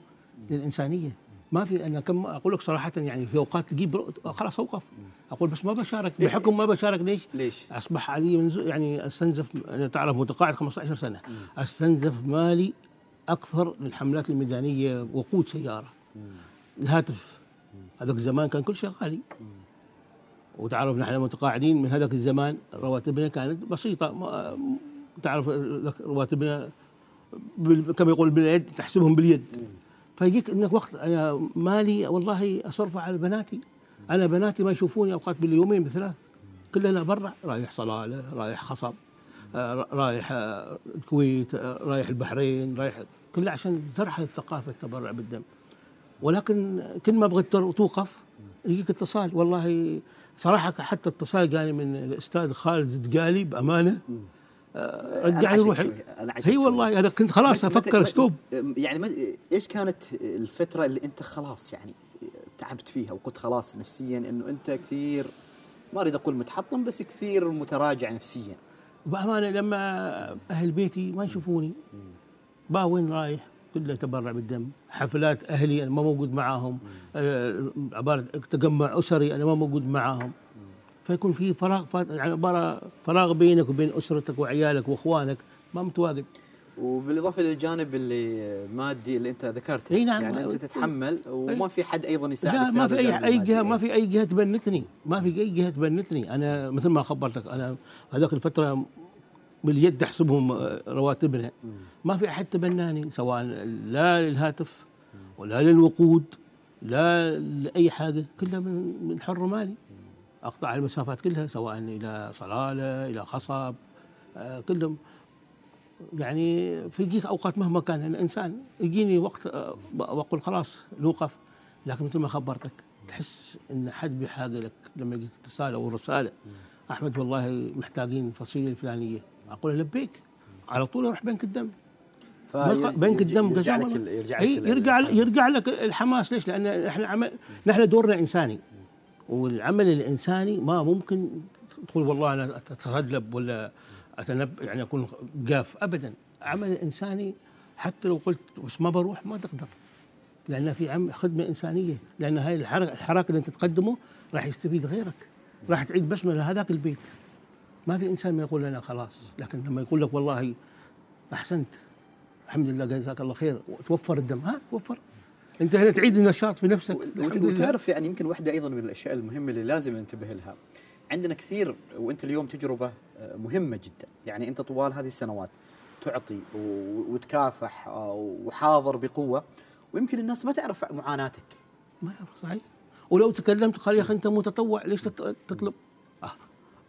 للانسانيه. ما في انا كم اقول لك صراحه، يعني في اوقات تجيب خلاص اوقف اقول بس ما بشارك بحكم ما بشارك. ليش؟ ليش؟ اصبح علي منزو يعني استنزف، انا تعرف متقاعد خمسة عشر سنه، استنزف مالي اكثر للحملات الميدانيه، وقود سياره، الهاتف، هذاك الزمان كان كل شيء غالي. وتعرف نحن متقاعدين من هذاك الزمان رواتبنا كانت بسيطه، ما تعرف رواتبنا كما يقول باليد، تحسبهم باليد. فيجيك انك وقت انا مالي والله اصرفه على بناتي، انا بناتي ما يشوفوني اوقات باليومين بثلاث، كلنا برا، رايح صلاله، رايح خصب، رايح الكويت، رايح البحرين، رايح كله عشان زرع الثقافه التبرع بالدم. ولكن كل ما بغيت توقف يجيك اتصال. والله صراحة حتى اتصال جاني من الأستاذ خالد الدقالي بأمانة رجعني روحي. هي والله أنا كنت خلاص أفكر ستوب. يعني إيش كانت الفترة اللي أنت خلاص يعني تعبت فيها وقلت خلاص نفسيا أنه أنت كثير، ما أريد أقول متحطم بس كثير متراجع نفسيا؟ بأمانة لما أهل بيتي ما يشوفوني، با وين رايح؟ كله تبرع بالدم. حفلات أهلي أنا ما موجود معاهم، عبارة تجمع أسري أنا ما موجود معاهم، فيكون في فراغ، يعني عبارة فراغ بينك وبين أسرتك وعيالك وإخوانك، ما متواجد. وبالإضافة للجانب اللي مادي اللي أنت ذكرته، نعم، يعني أنت تتحمل وما في حد أيضا يساعدك. لا ما في أي, أي جهة، ما في أي جهة تبنتني، ما في أي جهة تبنتني. أنا مثل ما خبرتك أنا هذاك الفترة باليد احسبهم رواتبنا، ما في احد تبناني، سواء لا للهاتف ولا للوقود لا لاي حاجه، كلها من من حر مالي. اقطع المسافات كلها سواء الى صلاله الى خصب كلهم. يعني في يجيك اوقات مهما كان الانسان يجيني وقت واقول خلاص نوقف، لكن مثل ما خبرتك تحس ان حد بيحاجه لك لما يجيك اتصال او رساله احمد والله محتاجين فصيله الفلانيه، اقول لبيك على طول اروح بنك الدم. بنك الدم يرجع لك يرجع لك يرجع, يرجع لك الحماس. ليش؟ لان احنا عمل نحن دورنا انساني، والعمل الانساني ما ممكن تقول والله انا اتسلب ولا اتنب يعني اكون قاف ابدا. عمل انساني حتى لو قلت بس ما بروح ما تقدر، لان في عم خدمه انسانيه، لان هاي الحراك اللي انت تقدمه راح يستفيد غيرك، راح تعيد بسمه لهذاك البيت. ما في انسان ما يقول لنا خلاص، لكن لما يقول لك والله احسنت الحمد لله جزاك الله خير وتوفر الدم، ها توفر، انت هنا تعيد النشاط في نفسك. وتعرف يعني يمكن واحده ايضا من الاشياء المهمه اللي لازم ننتبه لها، عندنا كثير وانت اليوم تجربه مهمه جدا، يعني انت طوال هذه السنوات تعطي وتكافح وحاضر بقوه، ويمكن الناس ما تعرف معاناتك. ما يعرف صحيح، ولو تكلمت قال يا اخي انت متطوع ليش تطلب؟ آه.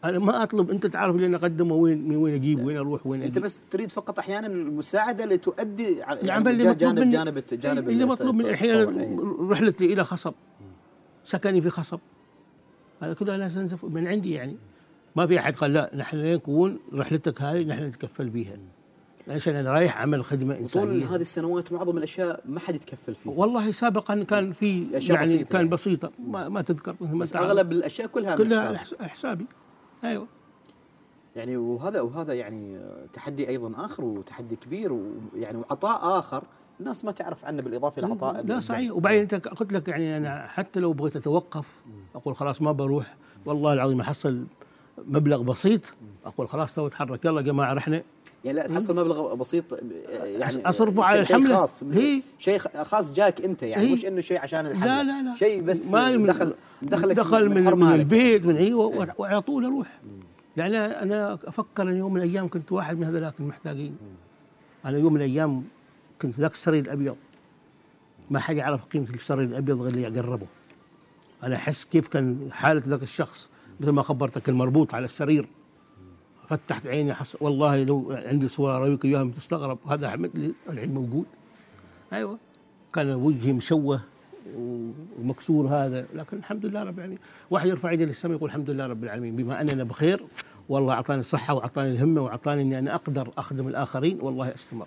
انا ما اطلب، انت تعرف اللي انا اقدمه وين، من وين اجيب، وين اروح، وين انت أجيب. بس تريد فقط احيانا المساعده اللي تؤدي على العمل اللي مطلوب من جانب جانب اللي مطلوب من احيانا. رحلتي الى خصب، سكني في خصب، هذا كله انا من عندي، يعني ما في احد قال لا نحن نكون رحلتك هذه نحن نتكفل بيها، عشان انا رايح اعمل خدمه انسانيه. طول هذه السنوات معظم الاشياء ما حد يتكفل فيها. والله سابقا كان في يعني بسيطة، كان بسيطه ما, ما تذكر بس اغلب الاشياء كلها كلها حسابي. ايوه يعني وهذا وهذا يعني تحدي ايضا اخر، وتحدي كبير، ويعني وعطاء اخر الناس ما تعرف عنه، بالاضافه لعطاء لا صحيح. وبعدين انت قلت لك يعني انا حتى لو بغيت اتوقف اقول خلاص ما بروح، والله العظيم احصل مبلغ بسيط اقول خلاص تو اتحرك، يلا يا جماعه رحنا، يعني لا تحصل مبلغ بسيط يعني اصرفه على الحمله، خاص شيء خاص جاك انت، يعني مش انه شيء عشان الحمله، لا لا لا شيء بس ما دخل دخلك دخل من, من, من البيت من ايوه، وعلى طول اروح. لان انا افكر ان يوم من الايام كنت واحد من هذولاك المحتاجين. انا يوم من الايام كنت ذاك السرير الابيض، ما حد يعرف قيمه السرير الابيض غير اللي يقربه. انا احس كيف كان حاله ذاك الشخص مثل ما خبرتك المربوط على السرير، فتحت عيني حس والله لو عندي صوره اراويك اياها تستغرب، هذا احمد الحين موجود. ايوه كان وجهي مشوه ومكسور هذا، لكن الحمد لله رب العالمين. واحد يرفع يده للسماء يقول الحمد لله رب العالمين بما اننا بخير، والله اعطاني الصحه واعطاني الهمه واعطاني اني انا اقدر اخدم الاخرين، والله استمر.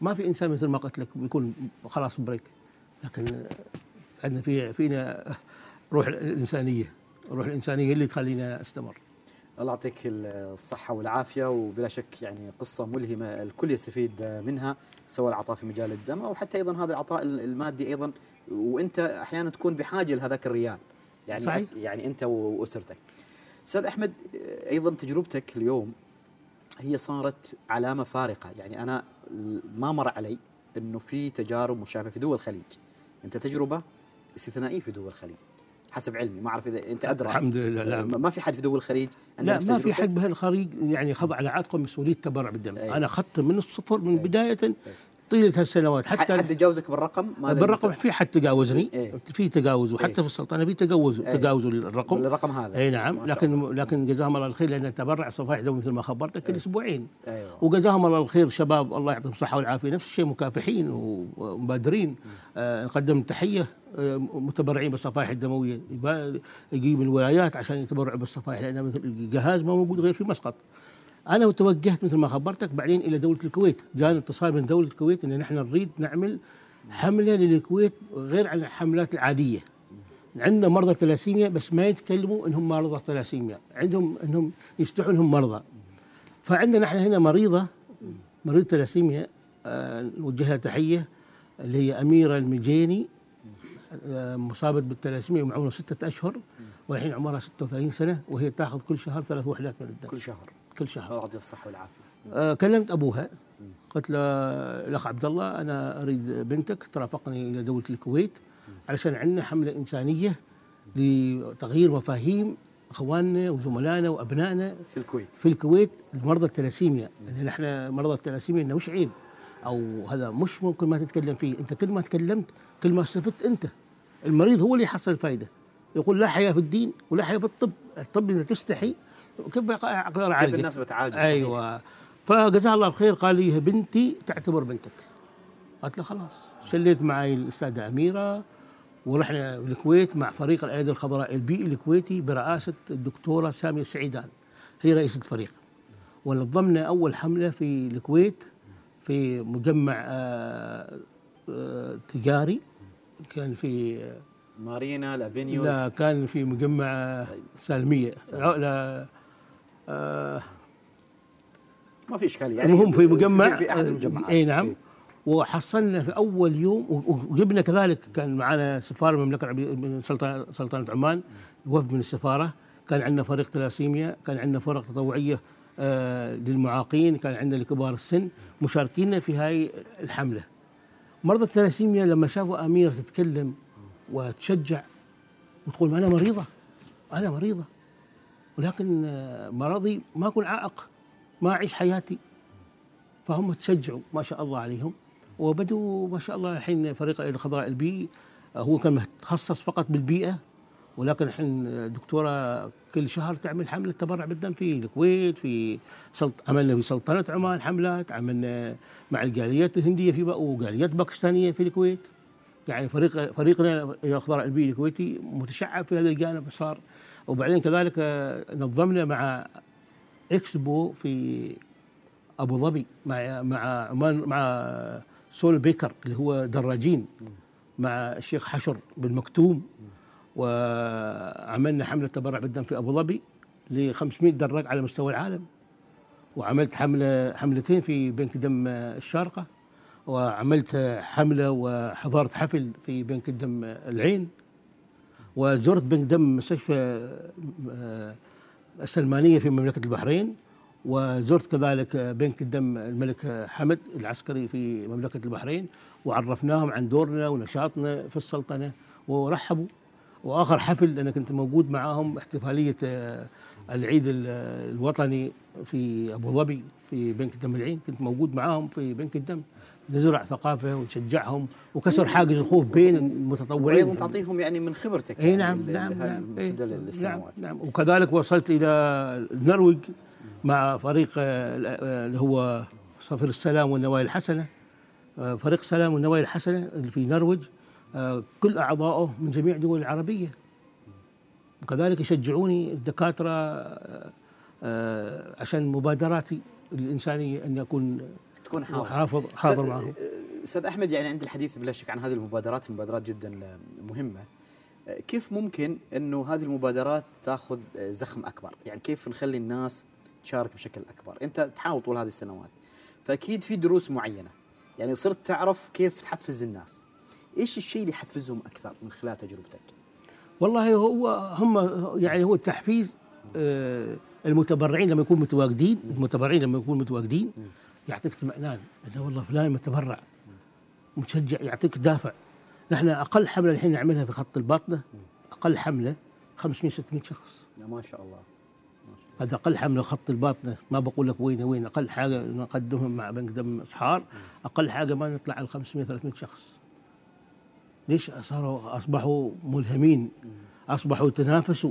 ما في انسان مثل ما قلت لك بيكون خلاص بريك، لكن عندنا في فينا روح الانسانيه، روح الانسانيه اللي تخلينا استمر. الله يعطيك الصحة والعافية، وبلا شك يعني قصة ملهمة الكل يستفيد منها، سواء العطاء في مجال الدم أو حتى أيضا هذا العطاء المادي أيضا، وأنت أحيانا تكون بحاجة لهذاك الريال، يعني صحيح. يعني أنت وأسرتك. أستاذ أحمد، أيضا تجربتك اليوم هي صارت علامة فارقة، يعني أنا ما مر علي أنه في تجارب مشابهة في دول الخليج، أنت تجربة استثنائية في دول الخليج حسب علمي، ما اعرف اذا انت ادرى. الحمد لله لا ما في حد في دول الخليج، لا ما في حد بهالخليج يعني خضع لعاتقه مسؤوليه التبرع بالدم. أيه. انا اخذت من الصفر من أيه. بدايه أيه. طيله هالسنوات. حتى حد تجاوزك بالرقم؟ بالرقم في حد تجاوزني. أيه. في تجاوز، وحتى أيه. في السلطنه في تجاوز أيه. تجاوزوا الرقم الرقم هذا. اي نعم، لكن لكن جزاهم الله الخير، لان التبرع صفائح دوم مثل ما خبرتك كل أيه. اسبوعين. أيوة. وجزاهم الله الخير شباب الله يعطيهم الصحه والعافيه، نفس الشيء مكافحين ومبادرين. آه نقدم تحيه متبرعين بالصفائح الدمويه يجي من الولايات عشان يتبرعوا بالصفائح، لان مثل الجهاز ما موجود غير في مسقط. انا توجهت مثل ما خبرتك بعدين الى دوله الكويت، جاني اتصال من دوله الكويت ان نحن نريد نعمل حمله للكويت غير عن الحملات العاديه. عندنا مرضى ثلاسيميا بس ما يتكلموا انهم مرضى ثلاسيميا، عندهم انهم يشتعوا انهم مرضى. فعندنا نحن هنا مريضه مريض ثلاسيميا نوجهها تحيه اللي هي اميره المجيني، مصابة بالثلاسيميا ومعمرها ستة أشهر والحين عمرها ستة وثلاثين سنة، وهي تاخذ كل شهر ثلاث وحدات من الدم. كل شهر كل شهر الله يعطيها الصحة والعافية. آه كلمت أبوها قلت له الأخ عبد الله أنا أريد بنتك ترافقني إلى دولة الكويت علشان عندنا حملة إنسانية لتغيير مفاهيم إخواننا وزملائنا وأبنائنا في الكويت في الكويت لمرضى الثلاسيميا، إن نحن مرضى الثلاسيميا إنه مش عيب أو هذا مش ممكن ما تتكلم فيه، أنت كل ما تكلمت كل ما استفدت أنت. المريض هو اللي يحصل الفائدة، يقول لا حياة في الدين ولا حياة في الطب، الطب إذا تستحي كيف أقدر أعالجك؟ كيف الناس بتعالج؟ أيوه فجزاها الله خير، قال لي بنتي تعتبر بنتك. قلت له خلاص. شليت معي الساده اميره ورحنا الكويت مع فريق الأيادي الخضراء البيئي الكويتي برئاسه الدكتوره سامية سعيدان، هي رئيسه الفريق، ونظمنا اول حمله في الكويت في مجمع آآ آآ تجاري، كان في مارينا لافينيوز، لا كان في مجمع سالميه، لا ما في اشكاليه يعني، المهم في مجمع في احد المجمعات، اي نعم. وحصلنا في اول يوم، وجبنا كذلك كان معنا سفاره المملكه من سلطنه سلطنه عمان، وفد من السفاره، كان عندنا فريق تلاسيميا، كان عندنا فرق تطوعيه آه للمعاقين، كان عندنا لكبار السن مشاركين في هاي الحمله. مرضى التلاسيميا لما شافوا اميره تتكلم وتشجع وتقول انا مريضه انا مريضه ولكن آه مرضي ما اكون عائق، ما اعيش حياتي، فهم تشجعوا ما شاء الله عليهم، وبدوا ما شاء الله. الحين فريق الخضراء البيئي هو كان متخصص فقط بالبيئه، ولكن الحين الدكتوره كل شهر تعمل حمله تبرع بالدم في الكويت، في سلط... عملنا في سلطنه عمان حملات، عملنا مع الجاليات الهنديه في بق... وجاليات باكستانيه في الكويت. يعني فريق فريقنا الخضراء البيئي الكويتي متشعب في هذا الجانب صار. وبعدين كذلك نظمنا مع اكسبو في ابو ظبي مع مع عمان مع سول بيكر اللي هو دراجين، مع الشيخ حشر بن مكتوم، وعملنا حمله تبرع بالدم في ابو ظبي ل خمسمئة دراج على مستوى العالم، وعملت حمله حملتين في بنك دم الشارقه، وعملت حمله وحضرت حفل في بنك دم العين، وزرت بنك دم مستشفى السلمانيه في مملكه البحرين، وزرت كذلك بنك الدم الملك حمد العسكري في مملكه البحرين، وعرفناهم عن دورنا ونشاطنا في السلطنه ورحبوا. واخر حفل انا كنت موجود معاهم احتفاليه العيد الوطني في ابو ظبي في بنك الدم العين، كنت موجود معاهم في بنك الدم، نزرع ثقافه ونشجعهم وكسر حاجز الخوف بين المتطوعين، وايضا تعطيهم يعني من خبرتك. اي نعم نعم نعم, نعم نعم وكذلك وصلت الى النرويج مع فريق اللي هو صفير السلام والنوايا الحسنه، فريق سلام والنوايا الحسنه اللي في النرويج كل أعضائه من جميع الدول العربية، وكذلك يشجعوني الدكاترة عشان مبادراتي الإنسانية أن أكون تكون حافظ حاضر معهم. أستاذ أحمد، يعني عند الحديث بلا شك عن هذه المبادرات، المبادرات جدا مهمة، كيف ممكن أنه هذه المبادرات تأخذ زخم أكبر؟ يعني كيف نخلي الناس تشارك بشكل أكبر؟ أنت تحاول طول هذه السنوات، فأكيد في دروس معينة، يعني صرت تعرف كيف تحفز الناس، ايش الشيء اللي يحفزهم اكثر من خلال تجربتك؟ والله هو هم يعني هو التحفيز المتبرعين لما يكونوا متواجدين، المتبرعين لما يكونوا متواجدين يعطيك اطمئنان انه والله فلان متبرع متشجع، يعطيك دافع. نحن اقل حمله الحين نعملها في خط الباطنه، اقل حمله خمسمئة ستمئة شخص. ما شاء الله هذا اقل حمله خط الباطنه، ما بقول لك وين وين، اقل حاجه نقدمها مع بنك دم اسحار، اقل حاجه ما نطلع على خمسمئة ثلاثمئة شخص. ليش صاروا اصبحوا ملهمين، اصبحوا يتنافسوا،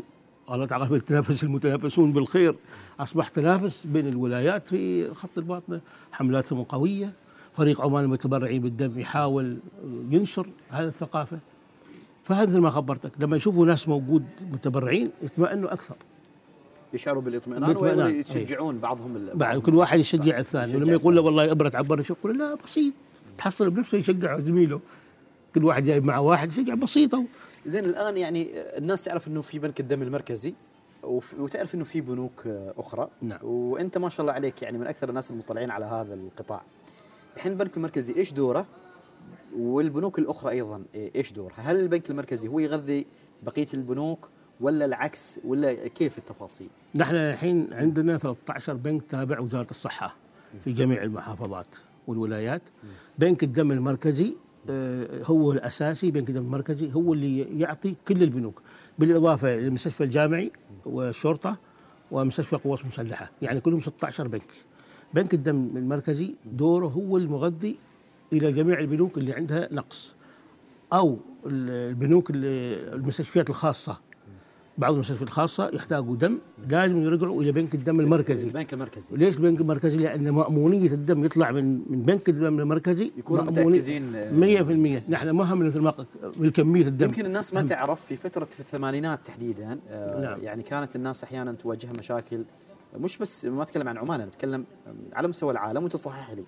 الله تعالى يتنافس المتنافسون بالخير، اصبح تنافس بين الولايات في خط الباطنه، حملاتهم قويه، فريق عمان متبرعين بالدم يحاول ينشر هذه الثقافه. فهذا مثل ما خبرتك، لما يشوفوا ناس موجود متبرعين يتمأنوا اكثر، يشعروا بالاطمئنان ويشجعون بعضهم، بعد كل واحد يشجع الثاني، ولما يقول له والله ابره تعبرني شوف، يقول لا بسيط، تحصل بنفسه يشجع زميله، كل واحد جايب معه واحد يشجع بسيطه. زين، الان يعني الناس تعرف انه في بنك الدم المركزي، وتعرف انه في بنوك اخرى، نعم. وانت ما شاء الله عليك يعني من اكثر الناس المطلعين على هذا القطاع. الحين البنك المركزي ايش دوره؟ والبنوك الاخرى ايضا ايش دورها؟ هل البنك المركزي هو يغذي بقيه البنوك ولا العكس، ولا كيف التفاصيل؟ نحن الحين عندنا ثلاثة عشر بنك تابع وزاره الصحه في جميع المحافظات والولايات. بنك الدم المركزي هو الأساسي، بنك الدم المركزي هو اللي يعطي كل البنوك، بالإضافة للمستشفى الجامعي والشرطة ومستشفى القوات المسلحة، يعني كلهم ستة عشر بنك. بنك الدم المركزي دوره هو المغذي إلى جميع البنوك اللي عندها نقص، أو البنوك المستشفيات الخاصة بعض المستشفيات الخاصه يحتاجوا دم لازم يرجعوا الى بنك الدم المركزي. البنك المركزي. ليش البنك المركزي؟ لان مامونيه الدم يطلع من من بنك الدم المركزي يكونوا متاكدين مية بالمية. نحن ما همنا مثل بالكميه الدم. يمكن الناس ما هم. تعرف في فتره في الثمانينات تحديدا آه نعم. يعني كانت الناس احيانا تواجهها مشاكل، مش بس ما اتكلم عن عمان، اتكلم على مستوى العالم وانت صحيح لي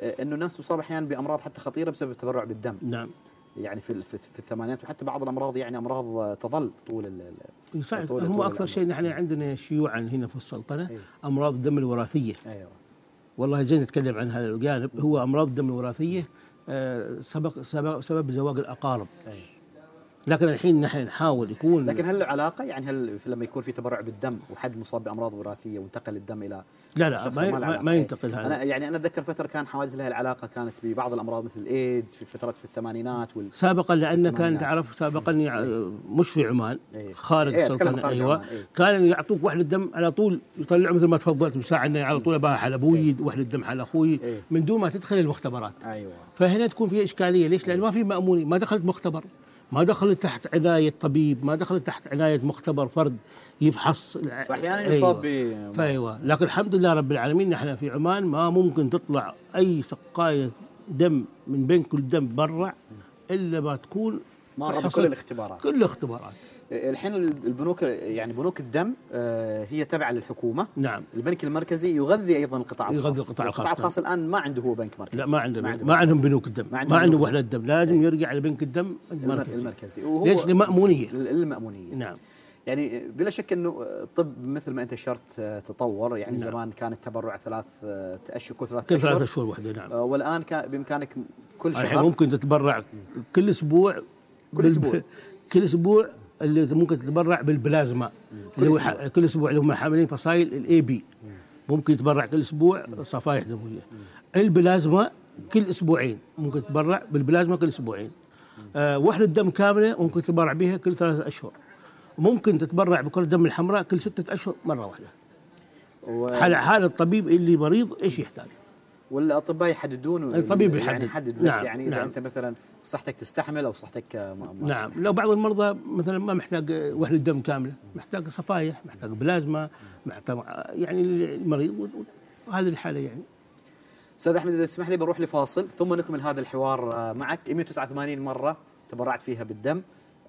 آه انه الناس تصاب احيانا بامراض حتى خطيره بسبب التبرع بالدم. نعم. يعني في في الثمانينات وحتى بعض الامراض يعني امراض تظل طول ال صحيح. هم اكثر شيء نحن عندنا شيوعا هنا في السلطنه أيوه. امراض الدم الوراثيه. ايوه والله زين نتكلم عن هذا الجانب. هو امراض الدم الوراثيه آه سبق سبب سبب زواج الاقارب. أيوه. لكن الحين نحن نحاول يكون، لكن هل له علاقه يعني هل لما يكون في تبرع بالدم وحد مصاب بامراض وراثيه وانتقل الدم الى لا لا ما, ما, ما ينتقل هذا. انا يعني انا اتذكر فتره كان حوادث لها العلاقه كانت ببعض الامراض مثل الايدز في فتره في الثمانينات وال سابقا لان كان تعرف سابقا مش في عمان أيه. خارج أيه. السلطنه ايوه أيه. كانوا يعطوك وحده دم على طول يطلعوا مثل ما تفضلت بساعه انه على طول اباها على ابوي أيه. وحده دم على اخوي أيه. من دون ما تدخل المختبرات. ايوه فهنا تكون في اشكاليه. ليش؟ لان ما في ماموني، ما دخلت مختبر، ما دخلت تحت عناية طبيب، ما دخلت تحت عناية مختبر فرد يفحص، فأحيانا يصاب أيوة. فأيوة. لكن الحمد لله رب العالمين نحن في عمان ما ممكن تطلع أي سقاية دم من بين كل دم برع إلا ما تكون مر بكل الاختبارات. كل الاختبارات. الحين البنوك يعني بنوك الدم هي تابعه للحكومه. نعم. البنك المركزي يغذي ايضا القطاع الخاص. يغذي القطاع الخاص. القطاع الخاص الان ما عنده هو بنك مركزي. لا ما عنده، ما, ما عندهم بنوك الدم، ما عندهم, عندهم وحده دم، لازم يرجع لبنك الدم المركزي. المركزي. وهو ليش؟ للمأمونيه. للمأمونيه. نعم. يعني بلا شك انه الطب مثل ما انت اشرت تطور، يعني نعم. زمان كان التبرع ثلاث اشهر كل ثلاث اشهر. كل ثلاث اشهر وحده. نعم. والان بامكانك كل شهر. الحين ممكن تتبرع كل اسبوع. كل اسبوع. كل اسبوع اللي ممكن تتبرع بالبلازما اللي هو ح... كل اسبوع اللي هم حاملين فصائل الاي بي ممكن يتبرع كل اسبوع صفائح دمويه. البلازما كل اسبوعين ممكن تتبرع بالبلازما كل اسبوعين. آه وحده دم كامله ممكن تتبرع بها كل ثلاثة اشهر. ممكن تتبرع بكرة الدم الحمراء كل ستة اشهر مره واحده. و... حال حال الطبيب اللي مريض ايش يحتاج. والاطباء يحددون. الطبيب يحدد. يعني يحدد لك يعني اذا نعم. انت مثلا صحتك تستحمل او صحتك ما نعم تستحمل. لو بعض المرضى مثلا ما محتاج وحده دم كامله، محتاج صفائح، محتاج بلازما، محتاج يعني المريض، وهذه الحاله يعني. استاذ احمد اذا تسمح لي بروح لفاصل ثم نكمل هذا الحوار معك. مئة وتسعة وثمانين مره تبرعت فيها بالدم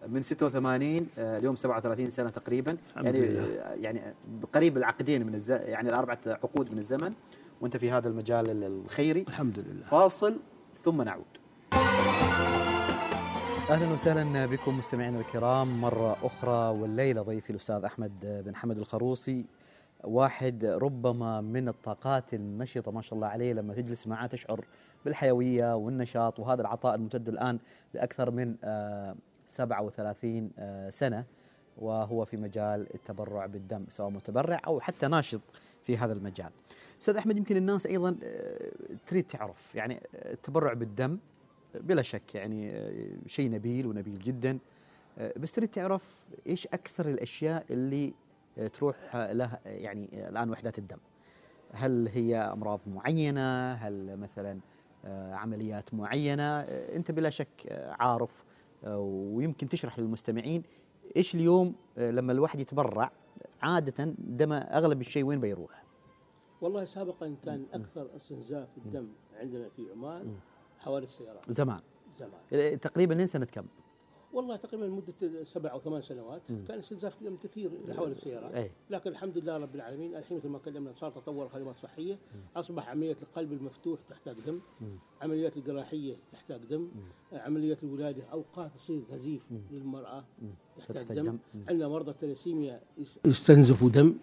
من ستة وثمانين اليوم سبعة وثلاثين سنه تقريبا، يعني يعني قريب العقدين من الز... يعني الاربعه عقود من الزمن وانت في هذا المجال الخيري. الحمد لله. فاصل ثم نعود. اهلا وسهلا بكم مستمعينا الكرام مره اخرى، والليله ضيفي الاستاذ احمد بن محمد الخروصي، واحد ربما من الطاقات النشطه ما شاء الله عليه، لما تجلس معاه تشعر بالحيويه والنشاط وهذا العطاء الممتد الان لاكثر من سبعة وثلاثين سنه، وهو في مجال التبرع بالدم سواء متبرع او حتى ناشط في هذا المجال. استاذ احمد يمكن الناس ايضا تريد تعرف يعني التبرع بالدم بلا شك يعني شيء نبيل ونبيل جدا، بس تريد تعرف ايش اكثر الاشياء اللي تروح لها يعني الان وحدات الدم؟ هل هي امراض معينه؟ هل مثلا عمليات معينه؟ انت بلا شك عارف ويمكن تشرح للمستمعين ايش اليوم لما الواحد يتبرع عاده دم اغلب الشيء وين بيروح؟ والله سابقا كان اكثر استنزاف الدم عندنا في عمان حوالي السيارات. زمان زمان تقريبا لين سنه كم؟ والله تقريبا لمده سبع او ثمان سنوات م. كان استنزاف الدم كثير حوالي السيارات أي. لكن الحمد لله رب العالمين الحين مثل ما تكلمنا صار تطور الخدمات الصحيه، اصبح عمليه القلب المفتوح تحتاج دم، عمليات الجراحيه تحتاج دم، عمليات الولاده اوقات تصير نزيف للمراه تحتاج دم. عندنا مرضى التلاسيميا يستنزفوا دم،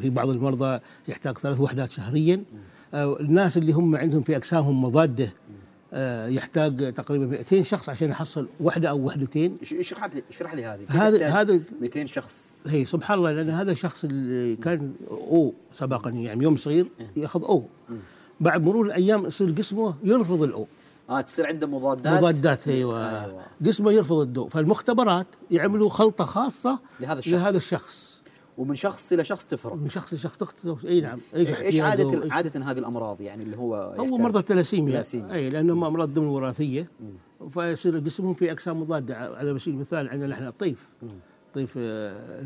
في بعض المرضى يحتاج ثلاث وحدات شهريا. آه الناس اللي هم عندهم في اجسامهم مضاده يحتاج تقريبا مئتين شخص عشان يحصل وحده او وحدتين. اشرح لي اشرح لي هذه. هذا هذا مئتين شخص. هي سبحان الله، لان هذا الشخص اللي كان او سابقا يعني يوم صغير ياخذ او بعد مرور الايام يصير جسمه يرفض الاو. اه تصير عنده مضادات. مضادات ايوه. جسمه يرفض الضوء، فالمختبرات يعملوا خلطه خاصه لهذا الشخص. لهذا الشخص. ومن شخص الى شخص تفرق. من شخص لشخص تختلف. اي نعم. ايش ايش عاده إيش عاده هذه الامراض يعني اللي هو هو مرضى التلاسيميا. اي لانهم امراض الدم الوراثيه، فيصير جسمهم في اجسام مضاده. على سبيل المثال عندنا نحن الطيف. الطيف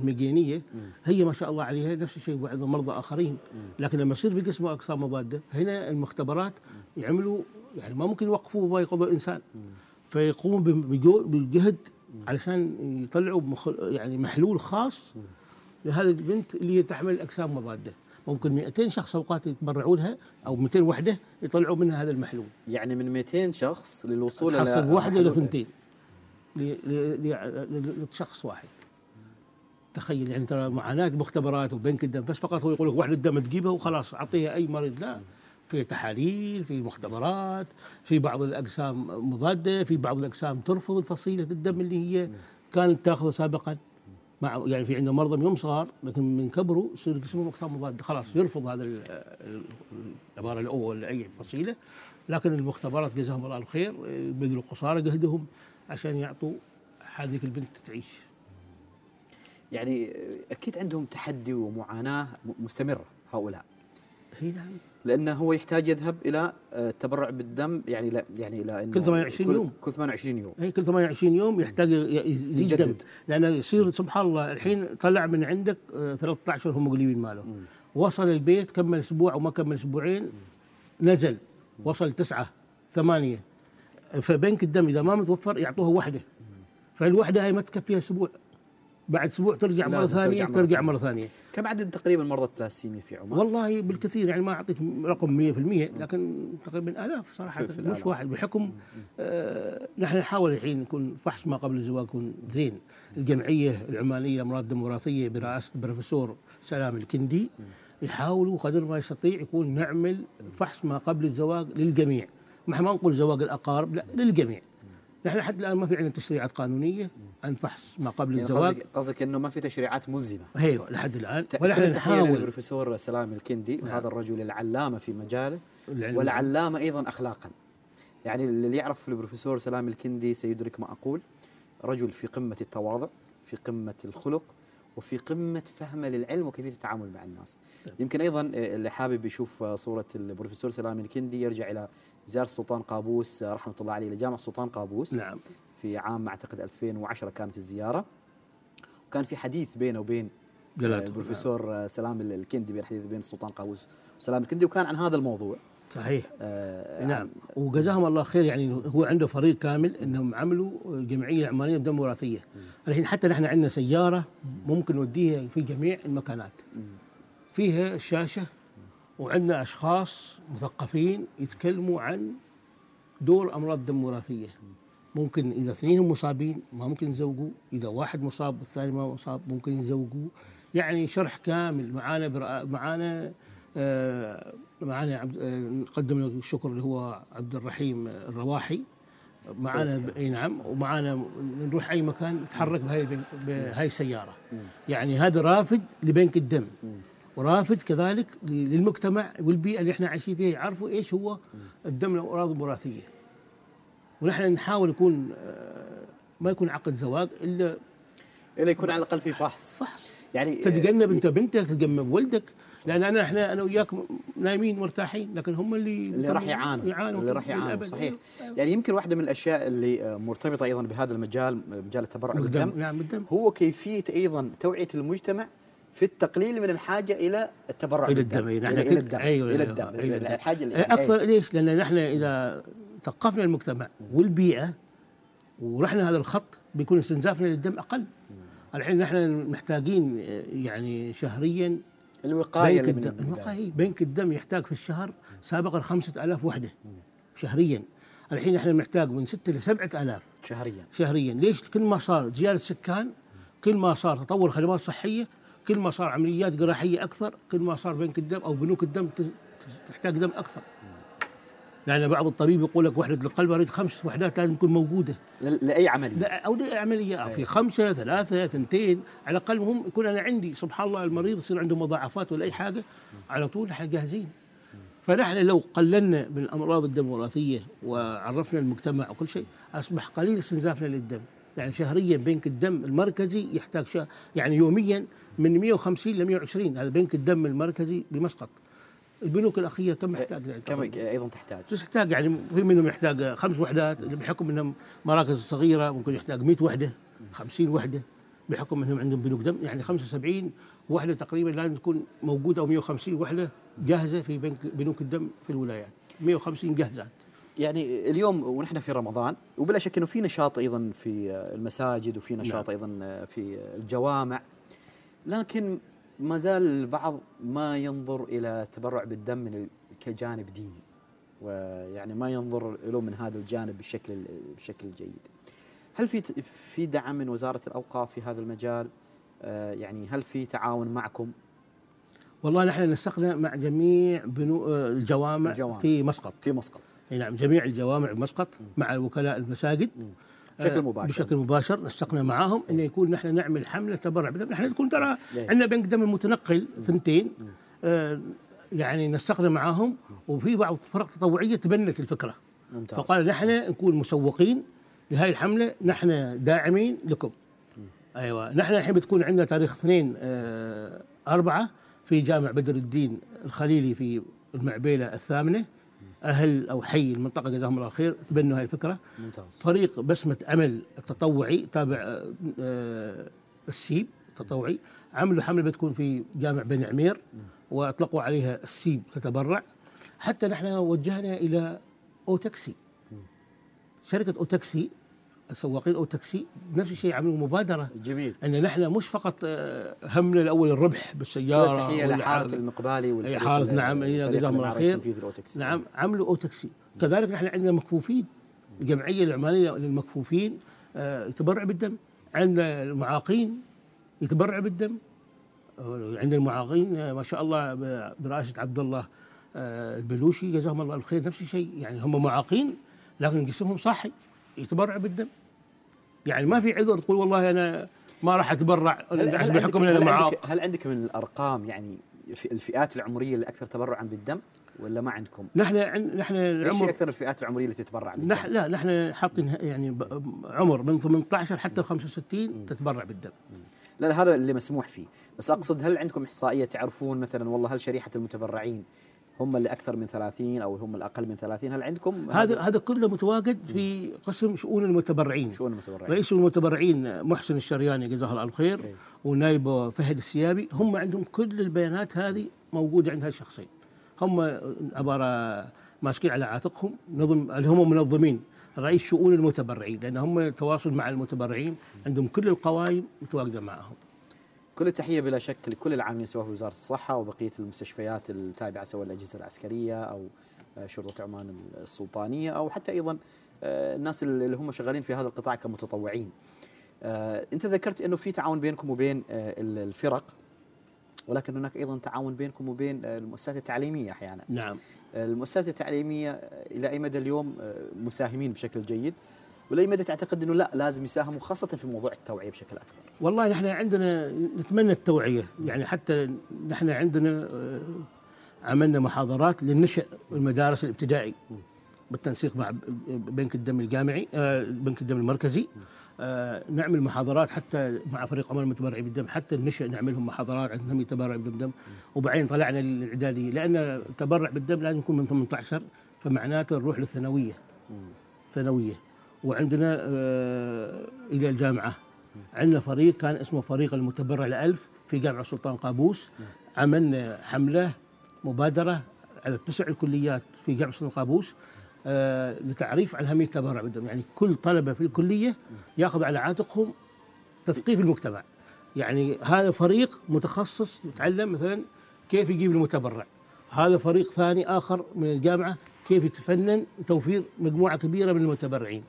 المجينيه هي ما شاء الله عليها نفس الشيء وعند مرضى اخرين، لكن لما يصير في قسمه اقسام مضاده هنا المختبرات يعملوا يعني ما ممكن يوقفوا وما يقضوا انسان، فيقوم بجهد علشان يطلعوا يعني محلول خاص لهذه البنت اللي هي تحمل اقسام مضاده. ممكن مئتين شخص اوقات يتبرعوا لها او مئتين وحده يطلعوا منها هذا المحلول. يعني من مئتين شخص للوصول الى حسب واحده الى ثنتين لشخص واحد. تخيل يعني ترى معاناه مختبرات وبنك الدم، بس فقط هو يقول لك وحده دم تجيبها وخلاص اعطيها اي مريض، لا، في تحاليل، في مختبرات، في بعض الاجسام مضاده، في بعض الاجسام ترفض فصيله الدم اللي هي كانت تاخذه سابقا. مع يعني في عندنا مرضى من يوم صغار لكن من كبروا يصير جسمهم اقسام مضاده، خلاص يرفض هذا العباره الاول اي فصيله، لكن المختبرات جزاهم الله الخير بذلوا قصارى جهدهم عشان يعطوا هذيك البنت تعيش. يعني اكيد عندهم تحدي ومعاناه مستمره هؤلاء. اي نعم، لانه هو يحتاج يذهب الى التبرع بالدم يعني لا يعني الى كل ثمانية وعشرين يوم، كل ثمانية وعشرين يوم، اي كل ثمانية وعشرين يوم يحتاج يزيد دم، لانه يصير سبحان الله الحين طلع من عندك ثلاثة عشر هيموغلوبين ماله، وصل البيت كمل اسبوع وما كمل اسبوعين نزل وصل تسعة ثمانية، فبنك الدم اذا ما متوفر يعطوها وحده، فالوحده هاي ما تكفيها اسبوع، بعد اسبوع ترجع مره ثانيه ترجع, ترجع مره ثانيه. كم عدد تقريبا مرضى التلاسيميا في عمان؟ والله بالكثير يعني ما اعطيك رقم مئة بالمئة لكن تقريبا الاف صراحه، مش الآلاف. واحد بحكم آه نحن نحاول الحين نكون فحص ما قبل الزواج يكون زين. الجمعيه العمانيه لأمراض الدم الوراثيه برئاسه البروفيسور سلام الكندي يحاولوا قدر ما يستطيع يكون نعمل فحص ما قبل الزواج للجميع، ما نقول زواج الاقارب، لا للجميع. نحن حتى الان ما في عندنا تشريعات قانونيه عن فحص ما قبل الزواج. قصدك انه ما في تشريعات ملزمه؟ ايوه لحد الان. ونحن نحاول. البروفيسور سلام الكندي وهذا الرجل العلامه في مجاله والعلامه ايضا اخلاقا. يعني اللي يعرف البروفيسور سلام الكندي سيدرك ما اقول. رجل في قمه التواضع، في قمه الخلق، وفي قمه فهمه للعلم وكيفيه التعامل مع الناس. يمكن ايضا اللي حابب يشوف صوره البروفيسور سلام الكندي يرجع الى زيارة السلطان قابوس رحمة الله عليه لجامعة السلطان قابوس. نعم. في عام أعتقد ألفين وعشرة كانت الزيارة، وكان في حديث بينه وبين البروفيسور نعم. سلام الكندي، بين حديث بين السلطان قابوس وسلام الكندي، وكان عن هذا الموضوع. صحيح. آه نعم. وجزاهم الله خير، يعني هو عنده فريق كامل انهم عملوا جمعية عمانية بدم وراثية. الحين حتى نحن عندنا سيارة ممكن نوديها في جميع المكانات. مم. فيها شاشة وعندنا أشخاص مثقفين يتكلموا عن دور أمراض الدم الوراثية. ممكن إذا اثنينهم مصابين ما ممكن يزوجوا، إذا واحد مصاب والثاني ما مصاب ممكن يزوجوا، يعني شرح كامل. معانا برأ... معانا آه... معانا عبد... آه... نقدم له الشكر اللي هو عبد الرحيم الرواحي معانا ب... اي نعم، ومعانا نروح أي مكان نتحرك بهاي بهاي السيارة. يعني هذا رافد لبنك الدم، ورافد كذلك للمجتمع والبيئة اللي احنا عايشين فيها، يعرفوا ايش هو الدم الأمراض الوراثية. ونحن نحاول يكون ما يكون عقد زواج الا الا يكون على الاقل في فحص فحص يعني تتجنب انت بنتك، تتجنب ولدك، لان انا احنا انا وياك نايمين مرتاحين، لكن هم اللي اللي راح يعانوا اللي راح يعانوا. صحيح. يعني يمكن واحده من الاشياء اللي مرتبطه ايضا بهذا المجال، مجال التبرع بالدم، نعم بالدم، هو كيفيه ايضا توعيه المجتمع في التقليل من الحاجه الى التبرع بالدم، الى الدم، الى الدم، الى الدم، الى الحاجه اكثر. ليش؟ لان نحن اذا ثقفنا المجتمع والبيئه ورحنا هذا الخط بيكون استنزافنا للدم اقل. الحين نحن محتاجين يعني شهريا الوقايه، بنك الدم الوقايه بنك الدم يحتاج في الشهر سابقا خمسة آلاف وحده شهريا، الحين نحن نحتاج من ستة ل سبعة آلاف شهريا شهريا. ليش؟ كل ما صار زياده سكان، كل ما صار تطور خدمات صحيه، كل ما صار عمليات جراحيه اكثر، كل ما صار بنك الدم او بنوك الدم تحتاج دم اكثر. لان بعض الطبيب يقول لك وحده القلب اريد خمس وحدات لازم تكون موجوده لاي عمليه، لا او لاي عمليه في خمسه ثلاثه ثنتين على الاقل، هم يكون انا عندي سبحان الله المريض يصير عنده مضاعفات ولا اي حاجه على طول احنا جاهزين. فنحن لو قللنا من امراض الدم الوراثيه وعرفنا المجتمع وكل شيء اصبح قليل استنزافنا للدم. يعني شهريا بنك الدم المركزي يحتاج شهر يعني يوميا من مئة وخمسين ل مئة وعشرين، هذا بنك الدم المركزي بمسقط. البنوك الاخيه كم يحتاج؟ يعني كم ايضا تحتاج؟ تحتاج يعني في منهم يحتاج خمس وحدات بحكم انهم مراكز صغيره، ممكن يحتاج مئة وحده خمسين وحده بحكم انهم عندهم بنوك دم، يعني خمسة وسبعين وحده تقريبا لازم تكون موجوده او مئة وخمسين وحده جاهزه في بنك بنوك الدم في الولايات، مئة وخمسين جاهزات. يعني اليوم ونحن في رمضان وبلا شك انه في نشاط ايضا في المساجد وفي نشاط ايضا في الجوامع، لكن ما زال البعض ما ينظر الى التبرع بالدم كجانب ديني، ويعني ما ينظر له من هذا الجانب بشكل بشكل جيد. هل في في دعم من وزارة الأوقاف في هذا المجال؟ آه يعني هل في تعاون معكم؟ والله نحن نسقنا مع جميع بنو الجوامع, الجوامع في مسقط في مسقط اي نعم، جميع الجوامع بمسقط مع وكلاء المساجد مم. بشكل مباشر بشكل مباشر نسقنا معاهم انه يكون نحن نعمل حمله تبرع بالدم. نحن نكون ترى عندنا بنك دم متنقل ثنتين، آه يعني نسقنا معاهم، وفي بعض فرق تطوعيه تبنت الفكره ممتاز. فقال نحن نكون مسوقين لهذه الحملة، نحن داعمين لكم. أيوة نحن الحين بتكون عندنا تاريخ اثنين آه أربعة في جامع بدر الدين الخليلي في المعبيلة الثامنة، أهل أو حي المنطقة جزاهم الله خير تبنوا هذه الفكرة ممتاز. فريق بسمة أمل التطوعي تابع آه السيب التطوعي عملوا حملة بتكون في جامع بن عمير وأطلقوا عليها السيب تتبرع. حتى نحن وجهنا إلى أوتكسي، شركة أوتاكسي، سواقين أوتاكسي نفس الشيء عملوا مبادرة جميل، أن نحن مش فقط همنا الأول الربح بالسيارة، تحية لحارة المقبالي والحارة نعم جزاهم الله خير نعم عملوا أوتاكسي. كذلك نحن عندنا مكفوفين، الجمعية العمانية للمكفوفين آه يتبرع بالدم، عندنا المعاقين يتبرع بالدم، عندنا المعاقين آه ما شاء الله برئاسة عبد الله آه البلوشي جزاهم الله الخير نفس الشيء، يعني هم معاقين لكن جسمهم صحي يتبرع بالدم، يعني ما في عذر تقول والله انا ما راح اتبرع بحكم ان انا معاق. هل عندك من الارقام يعني في الفئات العمريه اللي اكثر تبرعا بالدم ولا ما عندكم؟ نحن نحن العمر ايش اكثر الفئات العمريه اللي تتبرع بالدم؟ نح لا نحن حاطين يعني عمر من ثمانية عشر حتى خمسة وستين تتبرع بالدم. لا, لا هذا اللي مسموح فيه، بس اقصد هل عندكم احصائيه تعرفون مثلا والله هل شريحه المتبرعين هم اللي أكثر من ثلاثين أو هم الأقل من ثلاثين؟ هل عندكم هذا؟ هذا كله متواجد في قسم شؤون المتبرعين. شؤون المتبرعين رئيس المتبرعين محسن الشرياني جزاه الله الخير okay. ونائبه فهد السيابي، هم عندهم كل البيانات هذه موجودة عند هالشخصين، هم عبارة ماسكين على عاتقهم نظم اللي هم منظمين رئيس شؤون المتبرعين، لأن هم تواصل مع المتبرعين عندهم كل القوائم متواجدة معهم. كل التحية بلا شك لكل العاملين سواء في وزارة الصحة وبقية المستشفيات التابعة سواء الأجهزة العسكرية أو شرطة عمان السلطانية أو حتى أيضا الناس اللي هم شغالين في هذا القطاع كمتطوعين. أنت ذكرت أنه في تعاون بينكم وبين الفرق، ولكن هناك أيضا تعاون بينكم وبين المؤسسات التعليمية أحيانا. نعم. المؤسسات التعليمية إلى أي مدى اليوم مساهمين بشكل جيد؟ ولأي مدى تعتقد أنه لا لازم يساهموا خاصة في موضوع التوعية بشكل أكبر؟ والله نحن عندنا نتمنى التوعية، يعني حتى نحن عندنا عملنا محاضرات للنشأ المدارس الابتدائي بالتنسيق مع بنك الدم الجامعي بنك الدم المركزي، نعمل محاضرات حتى مع فريق عمان متبرعين بالدم، حتى النشأ نعملهم محاضرات عندهم يتبرع بالدم. وبعدين طلعنا للإعدادي، لأن التبرع بالدم لازم يكون من ثمانية عشر، فمعناته نروح للثانوية ثانوية وعندنا آه إلى الجامعة. عندنا فريق كان اسمه فريق المتبرع لألف في جامعة السلطان قابوس، عملنا حملة مبادرة على تسع الكليات في جامعة السلطان قابوس آه لتعريف عن أهمية التبرع بالدم، يعني كل طلبة في الكلية يأخذ على عاتقهم تثقيف المجتمع، يعني هذا فريق متخصص يتعلم مثلا كيف يجيب المتبرع، هذا فريق ثاني آخر من الجامعة كيف يتفنن توفير مجموعة كبيرة من المتبرعين.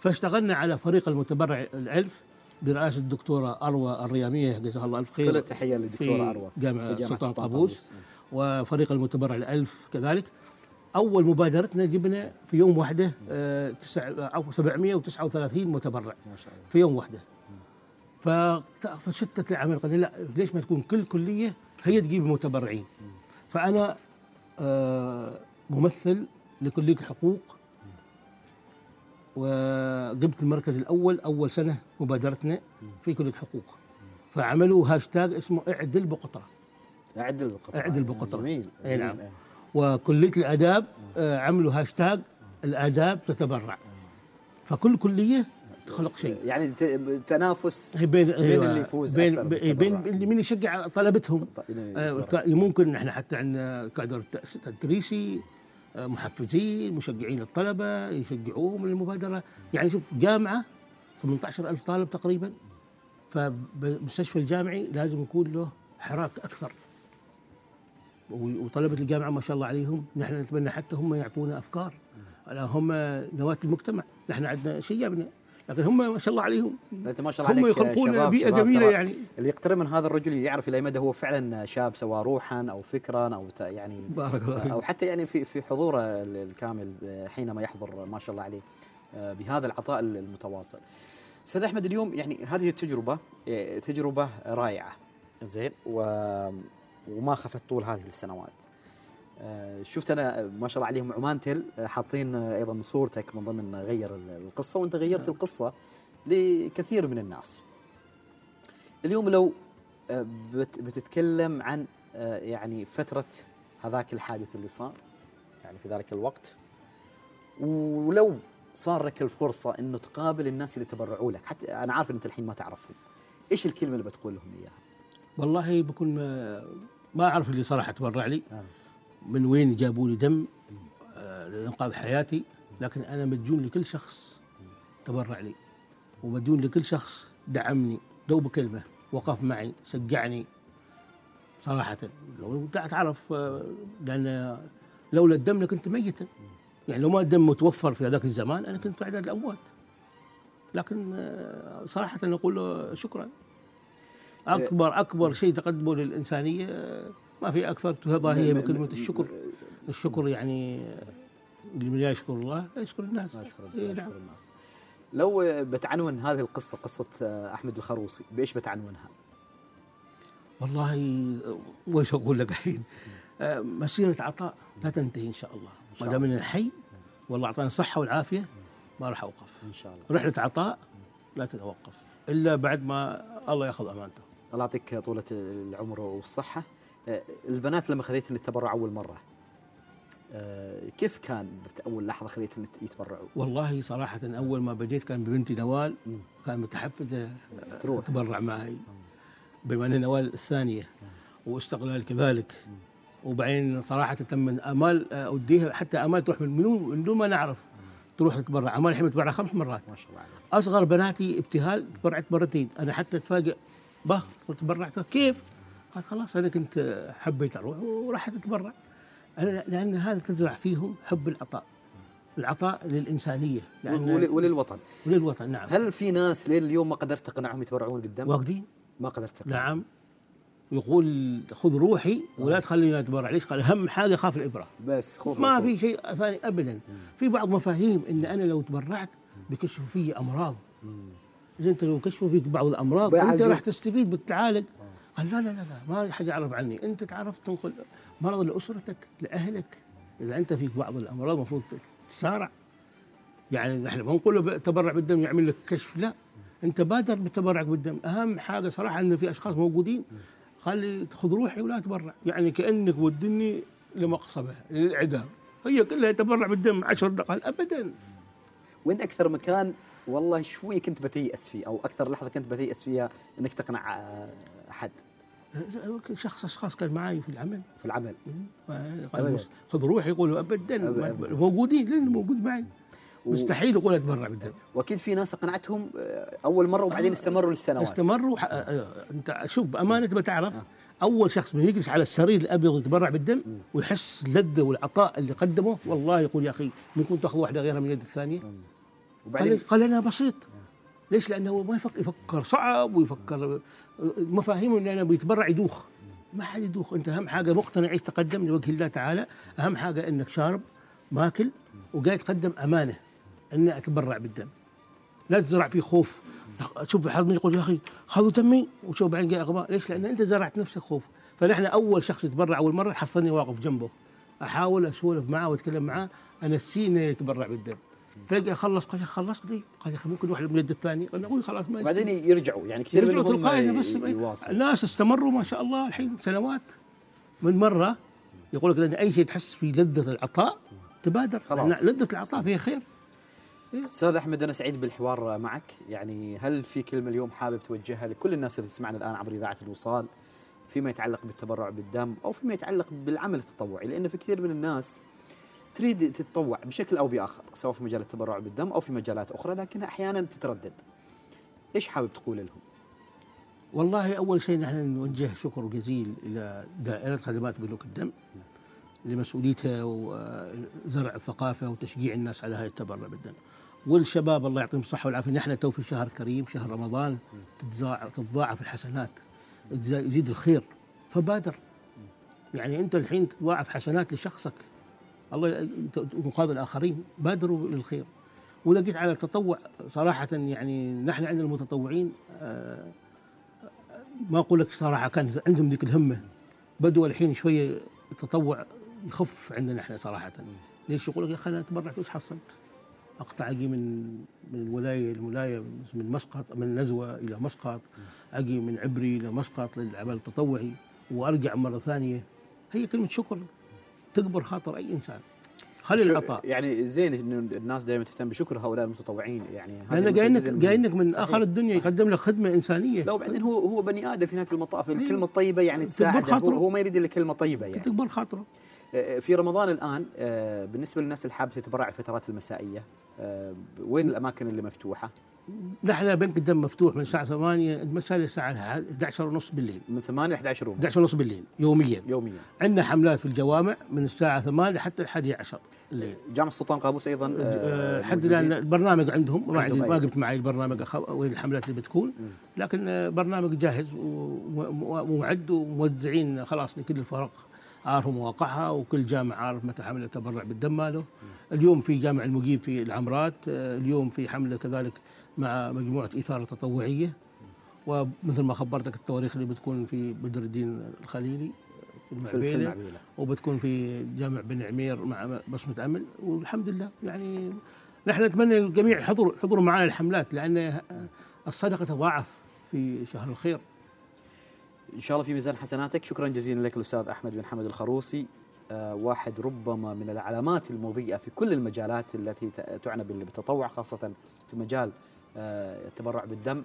فاشتغلنا على فريق المتبرع الألف برئاسة الدكتورة اروى الرياميه جزاها الله الف خير، كل التحيه للدكتورة اروى جامعة السلطان قابوس. وفريق المتبرع الألف كذلك اول مبادرتنا جبنا في يوم واحده سبعمئة وتسعة وثلاثين متبرع في يوم واحده، فشتت العمل قال لا ليش ما تكون كل كليه هي تجيب المتبرعين. فانا ممثل لكليه الحقوق وجبت المركز الأول أول سنة مبادرتنا في كلية الحقوق، فعملوا هاشتاج اسمه اعدل بقطرة اعدل بقطرة اعدل بقطرة جميل أي نعم. وكلية الآداب عملوا هاشتاج الآداب تتبرع، فكل كلية تخلق شيء، يعني تنافس بين اللي يفوز بين بين من يشجع طلبتهم. ممكن نحن حتى عندنا كادر تدريسي محفزين مشجعين الطلبه يشجعوهم للمبادره. يعني شوف جامعه ثمانية عشر ألف طالب تقريبا، فمستشفى الجامعي لازم يكون له حراك اكثر، وطلبه الجامعه ما شاء الله عليهم. نحن نتمنى حتى هم يعطونا افكار، هم نواه المجتمع. نحن عندنا شيبنا، لكن هم ما شاء الله عليهم، ما شاء الله هم يخلقون بيئه جميله. يعني اللي يقترب من هذا الرجل يعرف الى مدى هو فعلا شاب، سواء روحا او فكرا او يعني بارك الله، او حتى يعني في في حضوره الكامل حينما يحضر ما شاء الله عليه بهذا العطاء المتواصل. استاذ احمد، اليوم يعني هذه التجربه تجربه رائعه زين، وما خفت طول هذه السنوات. شفت انا ما شاء الله عليهم عمانتل حاطين ايضا صورتك من ضمن غير القصه، وانت غيرت القصه لكثير من الناس. اليوم لو بتتكلم عن يعني فتره هذاك الحادث اللي صار يعني في ذلك الوقت، ولو صار لك الفرصه انه تقابل الناس اللي تبرعوا لك، حتى انا عارف ان انت الحين ما تعرفهم، ايش الكلمه اللي بتقول لهم اياها؟ والله بكون ما, ما اعرف اللي صراحه تبرع لي آه. من وين جابوا لي دم لإنقاذ حياتي، لكن أنا مديون لكل شخص تبرع لي، ومديون لكل شخص دعمني لو بكلمة، وقف معي، شجعني صراحة. لو تعرف، لأن لولا الدم لكنت ميتا، يعني لو ما الدم متوفر في هذاك الزمان أنا كنت في عدد الأموات. لكن صراحة أقول له شكرا، أكبر أكبر شيء تقدمه للإنسانية ما في أكثر تضاهية بكلمة الشكر. الشكر يعني اللي لا يشكر الله لا يشكر الناس. لا يشكر إيه نعم. الناس. لو بتعنون هذه القصة، قصة أحمد الخروصي، بإيش بتعنونها؟ والله وش أقول لك الحين؟ مسيرة عطاء لا تنتهي إن شاء الله، ما دام أنا حي والله أعطاني الصحة والعافية ما راح أوقف إن شاء الله. رحلة عطاء لا تتوقف إلا بعد ما الله يأخذ أمانته. الله يعطيك طولة العمر والصحة. البنات لما خذيت التبرع أول مرة كيف كان أول لحظة خذيت يتبرعوا؟ والله صراحة أول ما بديت كان ببنتي نوال، كان متحفزة تروح تبرع معي، بما أن نوال الثانية واستقلال كذلك. وبعدين صراحة تم آمال أوديها، حتى آمال تروح من دون ما نعرف تروح تتبرع. آمال الحين متبرعة خمس مرات ما شاء الله عليك. أصغر بناتي ابتهال تبرعت مرتين، أنا حتى أتفاجئ به تبرعت كيف؟ قال خلاص أنا كنت حبيت أروح وراح أتبرع، لأن هذا تزرع فيهم حب العطاء، العطاء للإنسانية وللوطن وللوطن. نعم. هل في ناس لليوم ما قدرت تقنعهم يتبرعون بالدم؟ واجدين ما قدرت تقنعهم. نعم، يقول خذ روحي ولا تخليني أتبرع. ليش؟ قال أهم حاجة خاف الإبرة، بس خوف ما في شيء ثاني أبدا. في بعض مفاهيم إن أنا لو تبرعت بكشف في أمراض، إذا أنت لو كشفوا فيك بعض الأمراض أنت راح تستفيد بالتعالج. قال لا لا لا ما حد يعرف عني، أنت تعرف تنقل مرض لأسرتك لأهلك، إذا أنت فيك بعض الأمراض المفروض تسارع. يعني نحن ما نقول له تبرع بالدم يعمل لك كشف، لا، أنت بادر بتبرعك بالدم. أهم حاجة صراحة أن في أشخاص موجودين قال لي خذ روحي ولا تبرع، يعني كأنك ودني لمقصبة للإعدام، هي كلها تبرع بالدم عشر دقائق أبدا. وين أكثر مكان والله شوي كنت بتيأس فيه، أو أكثر لحظة كنت بتيأس فيها إنك تقنع أحد؟ شخص أشخاص كان معي في العمل في العمل خذ روحي، يقولوا أبداً موجودين لأنه موجود معي، مستحيل يقول أتبرع بالدم. وأكيد في ناس أقنعتهم أول مرة وبعدين استمروا للسنوات استمروا. أنت شوف بأمانة بتعرف، أول شخص من يجلس على السرير الأبيض يتبرع بالدم ويحس لذة والعطاء اللي قدمه، والله يقول يا أخي ممكن تأخذ واحدة غيرها من يد الثانية. وبعدين قال أنا بسيط. ليش؟ لأنه ما يفكر, يفكر صعب ويفكر مفاهيمه أنه بيتبرع يدوخ. ما حد يدوخ، أنت أهم حاجة مقتنع إيش تقدم لوجه الله تعالى. أهم حاجة أنك شارب ماكل وقاعد تقدم أمانة أن أتبرع بالدم، لا تزرع فيه خوف. شوف حد يقول يا أخي خذوا دمي وشوف بعدين جاء غباء، ليش؟ لأن أنت زرعت نفسك خوف. فنحن أول شخص يتبرع أول مرة حصلني واقف جنبه، أحاول أسولف معه وأتكلم معه، أنسيه أنه يتبرع بالدم. فجأة خلص قال خلص لي، قال يا أخي ممكن واحد من يد الثاني، أنا أقول خلاص ما بعدين يرجعوا. يعني كثير يرجعوا تلقائي، بس الناس استمروا ما شاء الله الحين سنوات. من مرة يقول لك لأن أي شيء تحس فيه لذة العطاء تبادر، خلاص لذة العطاء فيها خير. استاذ احمد، انا سعيد بالحوار معك. يعني هل في كلمه اليوم حابب توجهها لكل الناس اللي تسمعنا الان عبر اذاعه الوصال فيما يتعلق بالتبرع بالدم او فيما يتعلق بالعمل التطوعي؟ لان في كثير من الناس تريد تتطوع بشكل او باخر، سواء في مجال التبرع بالدم او في مجالات اخرى، لكنها احيانا تتردد. ايش حابب تقول لهم؟ والله اول شيء نحن نوجه شكر جزيل الى دائره خدمات بنوك الدم لمسؤوليتها وزرع الثقافه وتشجيع الناس على هذا التبرع بالدم. والشباب الله يعطيهم الصحه والعافيه، نحن تو في شهر كريم، شهر رمضان، تتضاعف الحسنات، يزيد الخير، فبادر. يعني انت الحين تتضاعف حسنات لشخصك الله مقابل الاخرين، بادروا للخير. ولقيت على التطوع صراحه، يعني نحن عندنا المتطوعين ما اقول لك صراحه كان عندهم ذيك الهمه، بدوا الحين شويه التطوع يخف عندنا احنا صراحه. ليش؟ يقول لك يا اخي انا اتبرع ايش حصلت؟ اقطع اجي من من الولايه الولايه من مسقط، من نزوه الى مسقط، اجي من عبري الى مسقط للعمل التطوعي وارجع مره ثانيه. هي كلمه شكر تكبر خاطر اي انسان. خلي العطاء. يعني زين انه الناس دائما تهتم بشكر هؤلاء المتطوعين، يعني لانه جاينك جاينك من صحيح. اخر الدنيا يقدم لك خدمه انسانيه. لا وبعدين هو هو بني ادم في نهايه المطاف، الكلمه الطيبه يعني تساعده، هو ما يريد الا كلمه طيبه يعني. تكبر خاطره. في رمضان الان بالنسبه للناس اللي حابه تتبرع الفترات المسائيه، وين الاماكن اللي مفتوحه؟ نحن بنك الدم مفتوح من الساعه ثمانية المساء للساعه إحدى عشر وثلاثين بالليل، من ثمانية إحدى عشر وثلاثين إحدى عشر وثلاثين بالليل يوميا. يوميا عندنا حملات في الجوامع من الساعه ثمانية حتى الحادية عشر الليل. جامع السلطان قابوس ايضا لحد الان البرنامج عندهم، ما قلت معي البرنامج وين الحملات اللي بتكون، لكن برنامج جاهز وموعد وموزعين خلاص لكل الفرق عارف مواقعها، وكل جامع عارف متى حمله تبرع بالدم ماله. اليوم في جامع المجيب في العمرات، اليوم في حمله كذلك مع مجموعه اثاره تطوعيه، ومثل ما خبرتك التواريخ اللي بتكون في بدر الدين الخليلي في المعبيله، وبتكون في جامع بن عمير مع بسمه امل. والحمد لله يعني نحن نتمنى الجميع حضروا حضروا معنا الحملات، لان الصدقه تضاعف في شهر الخير. إن شاء الله في ميزان حسناتك. شكرا جزيلا لك الأستاذ أحمد بن محمد الخروصي، واحد ربما من العلامات المضيئة في كل المجالات التي تعنى بالتطوع، خاصة في مجال التبرع بالدم.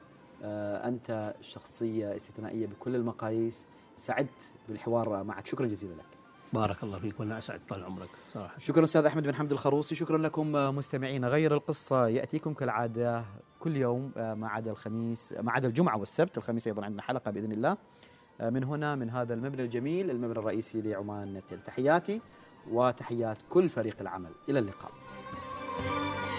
أنت شخصية استثنائية بكل المقاييس، سعدت بالحوار معك، شكرا جزيلا لك. بارك الله فيك، وأنا أسعد طال عمرك صراحة. شكرا أستاذ أحمد بن محمد الخروصي. شكرا لكم مستمعين غير القصة، يأتيكم كالعادة كل يوم ما عدا الخميس، ما عدا الجمعة والسبت. الخميس أيضا عندنا حلقة بإذن الله من هنا، من هذا المبنى الجميل، المبنى الرئيسي لعمانتل. تحياتي وتحيات كل فريق العمل، إلى اللقاء.